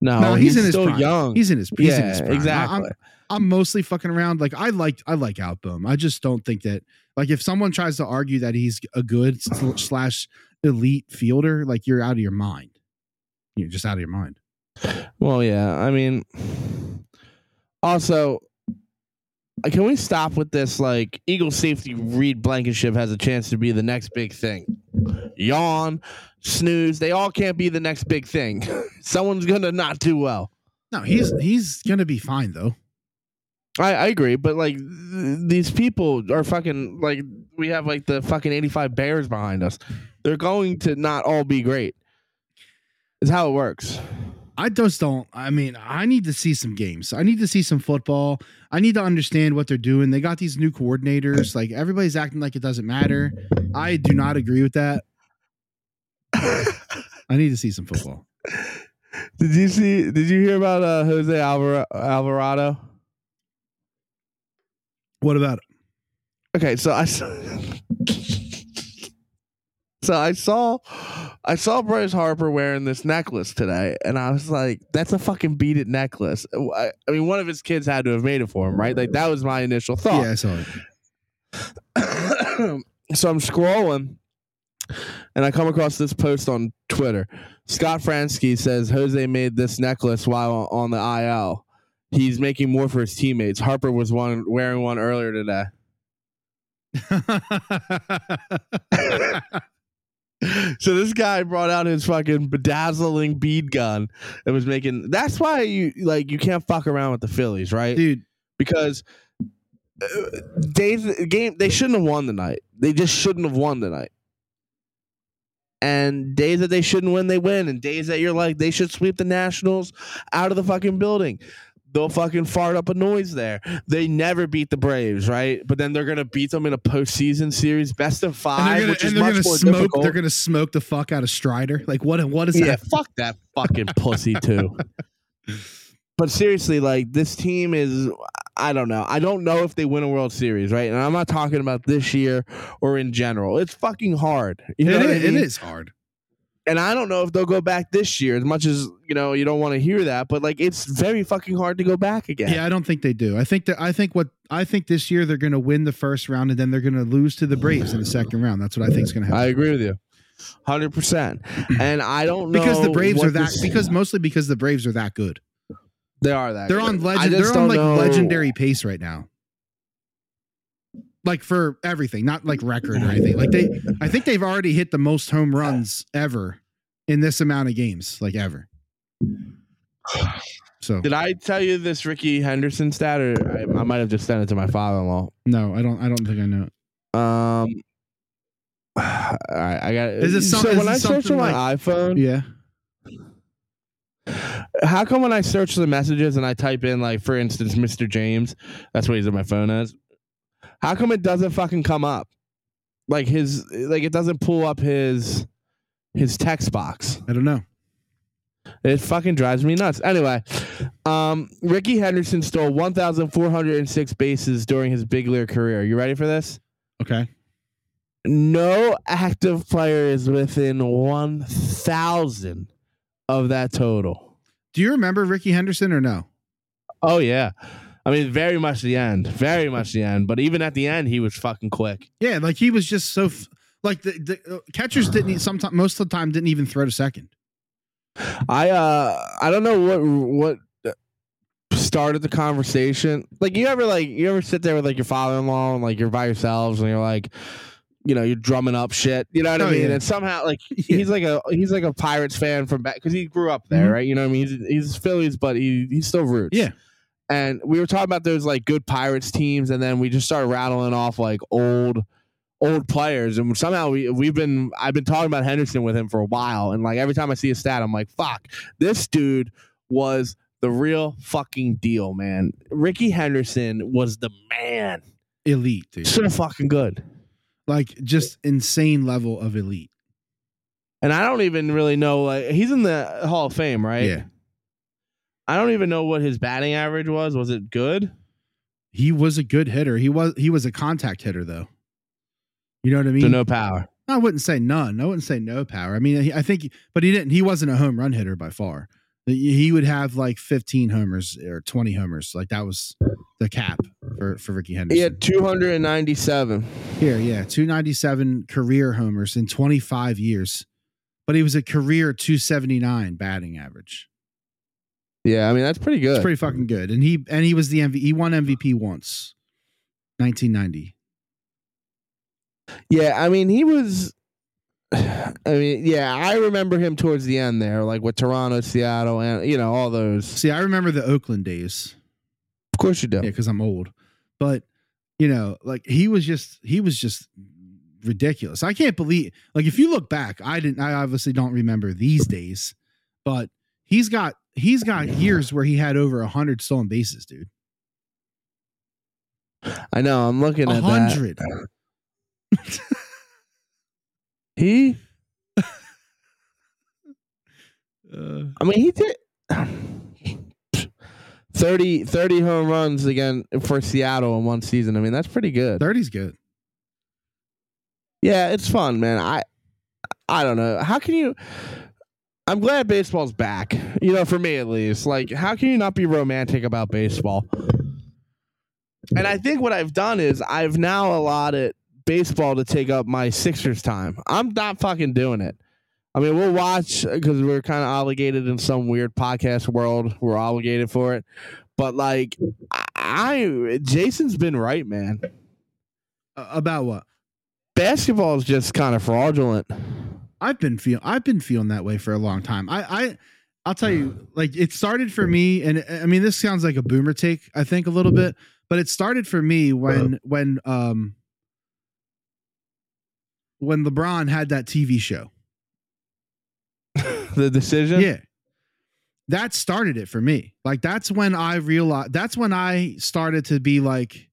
No, no he's, he's in his still prime. young. He's in his, he's yeah, in his prime. Exactly. I, I'm, I'm mostly fucking around. Like, I like I like Alec Bohm. I just don't think that, like, if someone tries to argue that he's a good slash elite fielder, like, you're out of your mind. You're just out of your mind. Well, yeah, I mean, also, can we stop with this? Like, Eagles safety Reed Blankenship has a chance to be the next big thing. Yawn, snooze. They all can't be the next big thing. Someone's going to not do well. No, he's he's going to be fine, though. I, I agree. But, like, th- these people are fucking, like, we have, like, the fucking eighty-five Bears behind us. They're going to not all be great. Is how it works. I just don't. I mean, I need to see some games. I need to see some football. I need to understand what they're doing. They got these new coordinators. Like, everybody's acting like it doesn't matter. I do not agree with that. I need to see some football. Did you see? Did you hear about uh, Jose Alvar- Alvarado? What about it? Okay, so I saw. So I saw, I saw Bryce Harper wearing this necklace today, and I was like, "That's a fucking beat it necklace." I, I mean, one of his kids had to have made it for him, right? Like that was my initial thought. Yeah, I saw it. So I'm scrolling, and I come across this post on Twitter. Scott Fransky says Jose made this necklace while on the I L. He's making more for his teammates. Harper was one wearing one earlier today. So this guy brought out his fucking bedazzling bead gun and was making. That's why you like you can't fuck around with the Phillies, right, dude? Because they game they shouldn't have won tonight. They just shouldn't have won tonight. And days that they shouldn't win, they win. And days that you're like they should sweep the Nationals out of the fucking building. They'll fucking fart up a noise there. They never beat the Braves, right? But then they're gonna beat them in a postseason series, best of five, and gonna, which is much more smoke, difficult. They're gonna smoke the fuck out of Strider. Like what? What is yeah, that? Fuck that fucking pussy too. But seriously, like this team is, I don't know. I don't know if they win a World Series, right? And I'm not talking about this year or in general. It's fucking hard. You know it, is, I mean? It is hard. And I don't know if they'll go back this year as much as, you know, you don't want to hear that, but like, it's very fucking hard to go back again. Yeah. I don't think they do. I think that, I think what I think this year, they're going to win the first round and then they're going to lose to the Braves in the second round. That's what I think is going to happen. I agree with you one hundred percent. And I don't know because the Braves are that, because mostly because the Braves are that good. They are that. They're good. on legend. They're on like know. legendary pace right now. Like for everything, not like record or anything. Like they, I think they've already hit the most home runs ever in this amount of games, like ever. So did I tell you this Ricky Henderson stat, or I, I might have just sent it to my father-in-law? No, I don't. I don't think I know it. Um, all right, I got. Is it something? So when I search on my like, iPhone, yeah. How come when I search the messages and I type in like, for instance, Mister James, that's what he's on my phone as. How come it doesn't fucking come up? Like his, like it doesn't pull up his, his text box. I don't know. It fucking drives me nuts. Anyway, um, Ricky Henderson stole one thousand four hundred six bases during his big league career. You ready for this? Okay. No active player is within one thousand of that total. Do you remember Ricky Henderson or no? Oh yeah. I mean, very much the end. Very much the end. But even at the end, he was fucking quick. Yeah, like he was just so... F- like, the, the uh, catchers didn't... Sometimes, most of the time, didn't even throw to second. I uh, I don't know what what started the conversation. Like, you ever, like, you ever sit there with, like, your father-in-law and, like, you're by yourselves and you're, like... You know, you're drumming up shit. You know what oh, I mean? Yeah. And somehow, like, yeah. he's like a he's like a Pirates fan from back because he grew up there, mm-hmm. right? You know what I mean? He's he's Phillies, but he he's still roots. Yeah. And we were talking about those like good Pirates teams, and then we just started rattling off like old old players, and somehow we we've been I've been talking about Henderson with him for a while, and like every time I see a stat, I'm like, fuck, this dude was the real fucking deal, man. Ricky Henderson was the man. Elite, dude. So fucking good. Like, just insane level of elite. And I don't even really know. Like, he's in the Hall of Fame, right? Yeah. I don't even know what his batting average was. Was it good? He was a good hitter. He was he was a contact hitter, though. You know what I mean? So no power. I wouldn't say none. I wouldn't say no power. I mean, he, I think, but he didn't. He wasn't a home run hitter by far. He would have like fifteen homers or twenty homers. Like that was the cap for, for Ricky Henderson. He had two hundred ninety-seven. Here, yeah, two hundred ninety-seven career homers in twenty-five years. But he was a career two seventy-nine batting average. Yeah, I mean, that's pretty good. It's pretty fucking good. And he and he was the M V P. He won M V P once, nineteen ninety. Yeah, I mean, he was... I mean, yeah, I remember him towards the end there, like with Toronto, Seattle, and, you know, all those. See, I remember the Oakland days. Of course you do. Yeah, because I'm old. But, you know, like he was just he was just ridiculous. I can't believe, like, if you look back, I didn't I obviously don't remember these days, but he's got he's got years where he had over one hundred stolen bases, dude. I know. I'm looking at one hundred. That. He, uh, I mean, he did thirty, thirty home runs again for Seattle in one season. I mean, that's pretty good. thirty's good. Yeah, it's fun, man. I, I don't know. How can you? I'm glad baseball's back. You know, for me at least. Like, how can you not be romantic about baseball? And I think what I've done is I've now allotted baseball to take up my Sixers time. I'm not fucking doing it. I mean, we'll watch because we're kind of obligated in some weird podcast world. We're obligated for it. But like, I, Jason's been right, man. Uh, about what? Basketball is just kind of fraudulent. I've been feel I've been feeling that way for a long time. I, I, I'll tell you, like, it started for me. And I mean, this sounds like a boomer take, I think a little bit, but it started for me when, when, um, when LeBron had that T V show. The Decision? Yeah. That started it for me. Like, that's when I realized, that's when I started to be like,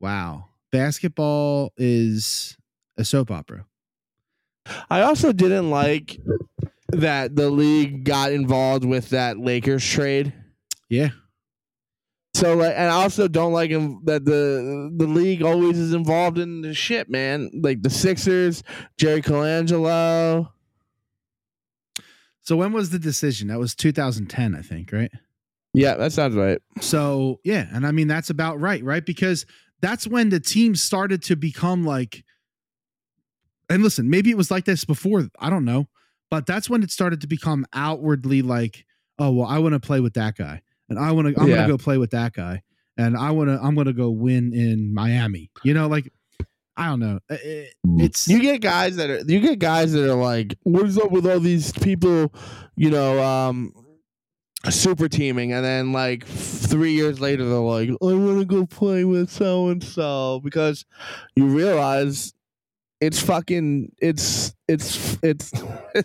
wow, basketball is a soap opera. I also didn't like that the league got involved with that Lakers trade. Yeah. So, like, and I also don't like him that the the league always is involved in the shit, man. Like the Sixers, Jerry Colangelo. So when was The Decision? That was two thousand ten, I think, right? Yeah, that sounds right. So, yeah. And I mean, that's about right, right? Because that's when the team started to become like, and listen, maybe it was like this before. I don't know. But that's when it started to become outwardly like, oh, well, I want to play with that guy. And I want to, I'm yeah. going to go play with that guy and I want to, I'm going to go win in Miami. You know, like, I don't know. It, it's, you get guys that are, you get guys that are like, what is up with all these people, you know, um, super teaming. And then like three years later, they're like, I want to go play with so-and-so because you realize it's fucking, it's, it's, it's,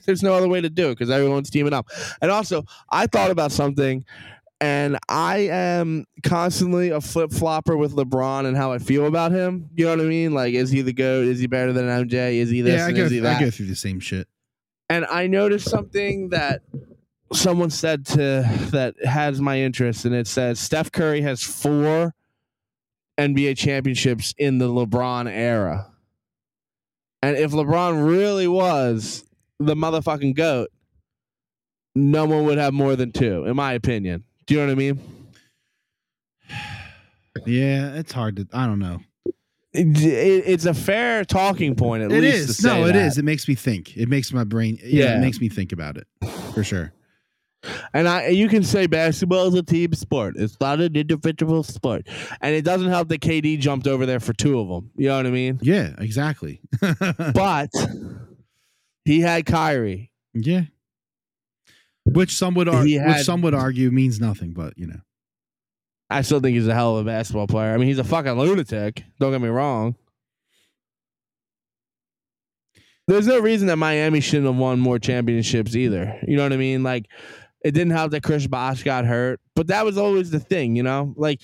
there's no other way to do it because everyone's teaming up. And also I thought about something. And I am constantly a flip flopper with LeBron and how I feel about him. You know what I mean? Like, is he the GOAT? Is he better than M J? Is he this? Yeah, I, go, is he that? I go through the same shit. And I noticed something that someone said to that has my interest, and it says Steph Curry has four N B A championships in the LeBron era. And if LeBron really was the motherfucking GOAT, no one would have more than two, in my opinion. Do you know what I mean? Yeah, it's hard to. I don't know. It, it, it's a fair talking point. At it least is. To say no, it that. is. It makes me think. It makes my brain. Yeah, yeah, it makes me think about it for sure. And I, you can say basketball is a team sport. It's not an individual sport. And it doesn't help that K D jumped over there for two of them. You know what I mean? Yeah, exactly. But he had Kyrie. Yeah. Which some would argue, had, which some would argue means nothing, but you know. I still think he's a hell of a basketball player. I mean, he's a fucking lunatic. Don't get me wrong. There's no reason that Miami shouldn't have won more championships either. You know what I mean? Like, it didn't help that Chris Bosh got hurt, but that was always the thing, you know? Like,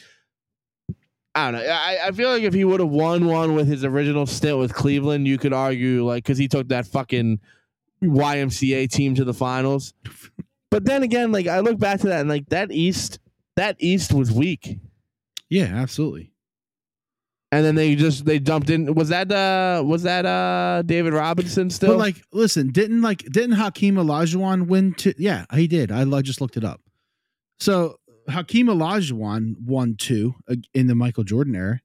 I don't know. I, I feel like if he would have won one with his original stint with Cleveland, you could argue, like, because he took that fucking Y M C A team to the finals. But then again, like, I look back to that and, like, that East, that East was weak. Yeah, absolutely. And then they just, they dumped in. Was that, uh, was that, uh, David Robinson still? But like, listen, didn't like, didn't Hakeem Olajuwon win two? Yeah, he did. I just looked it up. So Hakeem Olajuwon won two in the Michael Jordan era.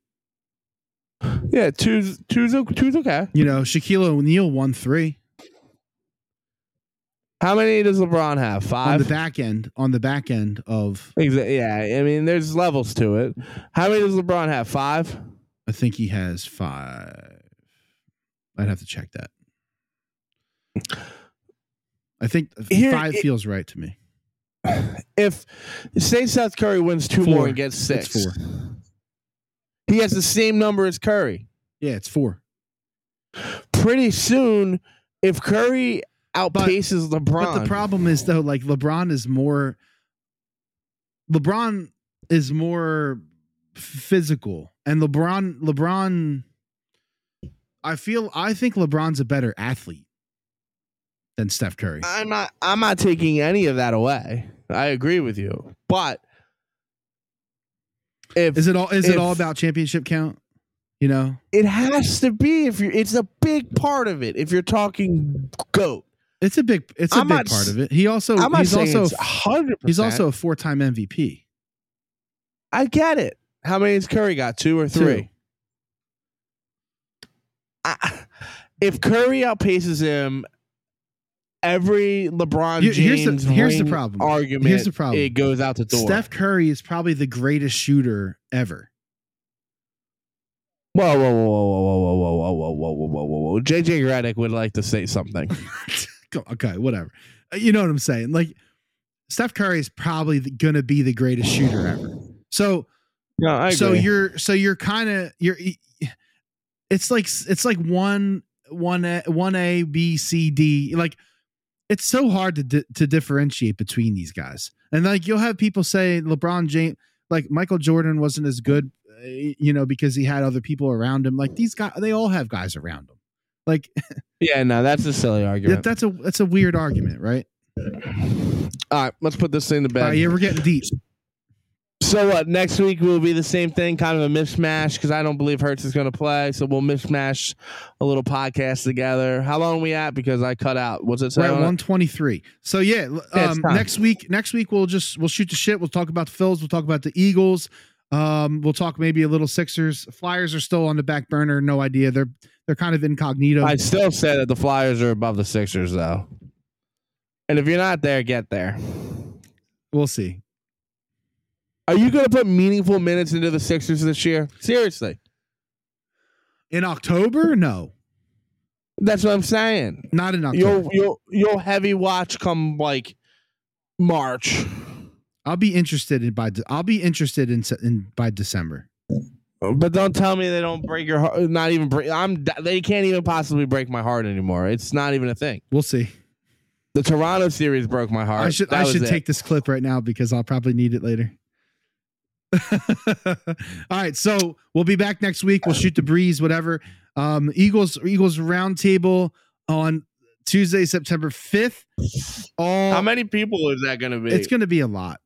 Yeah. Two's, two's, two's okay. You know, Shaquille O'Neal won three. How many does LeBron have? Five? On the back end. On the back end of. Yeah. I mean, there's levels to it. How many does LeBron have? Five? I think he has five. I'd have to check that. I think Here, five it, feels right to me. If say Seth Curry wins two four. more and gets six, it's four. He has the same number as Curry. Yeah, it's four. Pretty soon, if Curry outpaces but, LeBron, but the problem is though, like LeBron is more. LeBron is more physical. And LeBron, LeBron, I feel, I think LeBron's a better athlete than Steph Curry. I'm not, I'm not taking any of that away. I agree with you, but if is it all, is if, it all about championship count? You know, it has to be. If you're, it's a big part of it. If you're talking GOAT, it's a big, it's a I'm big not, part of it. He also, I'm he's also, one hundred percent. He's also a four-time M V P. I get it. How many has Curry got? Two or three? Two. I, if Curry outpaces him, every LeBron James here's the, here's the problem. argument here's the problem. It goes out the door. Steph Curry is probably the greatest shooter ever. Whoa, whoa, whoa, whoa, whoa, whoa, whoa, whoa, whoa, whoa, whoa, whoa. J J Redick would like to say something. Okay, whatever. You know what I'm saying? Like Steph Curry is probably going to be the greatest shooter ever. So. No, I agree. So you're so you're kind of you're it's like it's like one one a, one a b c d like it's so hard to di- to differentiate between these guys. And like you'll have people say LeBron James, like Michael Jordan wasn't as good, you know, because he had other people around him. Like these guys, they all have guys around them. Like yeah, no, that's a silly argument. That's a that's a weird argument, right? All right, let's put this thing to bed. All right, yeah, we're getting deep. So what? Next week will be the same thing, kind of a mishmash because I don't believe Hurts is going to play. So we'll mishmash a little podcast together. How long are we at? Because I cut out. What's it say? We're at one twenty-three. So yeah, um, yeah next week. Next week we'll just we'll shoot the shit. We'll talk about the Phillies. We'll talk about the Eagles. Um, we'll talk maybe a little Sixers. Flyers are still on the back burner. No idea. They're they're kind of incognito. I still say that the Flyers are above the Sixers though. And if you're not there, get there. We'll see. Are you going to put meaningful minutes into the Sixers this year? Seriously. In October? No. That's what I'm saying. Not in October. You'll, you'll, you'll heavy watch come like March. I'll be interested in by de- I'll be interested in, in by December. But don't tell me they don't break your heart. Not even break. I'm they can't even possibly break my heart anymore. It's not even a thing. We'll see. The Toronto series broke my heart. I should that I should take it. This clip right now because I'll probably need it later. All right, so we'll be back next week. We'll shoot the breeze, whatever. Um, Eagles, Eagles roundtable on Tuesday, September fifth. All how many people is that going to be? It's going to be a lot.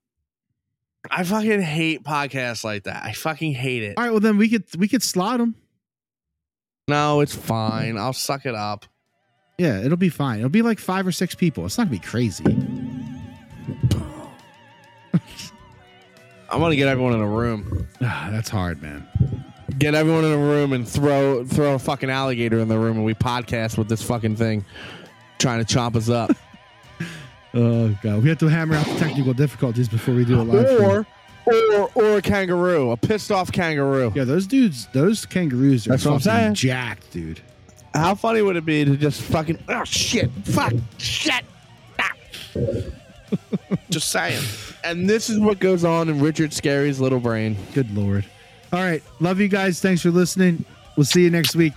I fucking hate podcasts like that. I fucking hate it. All right, well then we could we could slot them. No, it's fine. I'll suck it up. Yeah, it'll be fine. It'll be like five or six people. It's not going to be crazy. I want to get everyone in a room. That's hard, man. Get everyone in a room and throw throw a fucking alligator in the room, and we podcast with this fucking thing trying to chomp us up. Oh god, we have to hammer out the technical difficulties before we do a live stream. Or or or a kangaroo, a pissed off kangaroo. Yeah, those dudes, those kangaroos are That's fucking what I'm saying. Jacked, dude. How funny would it be to just fucking oh shit, fuck, shit. Ah. Just saying. And this is what goes on in Richard Scarry's little brain. Good lord. All right. Love you guys. Thanks for listening. We'll see you next week.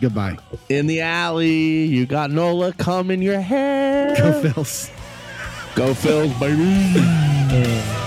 Goodbye. In the alley, you got Nola cum in your hair. Go Phils. Go Phils, baby.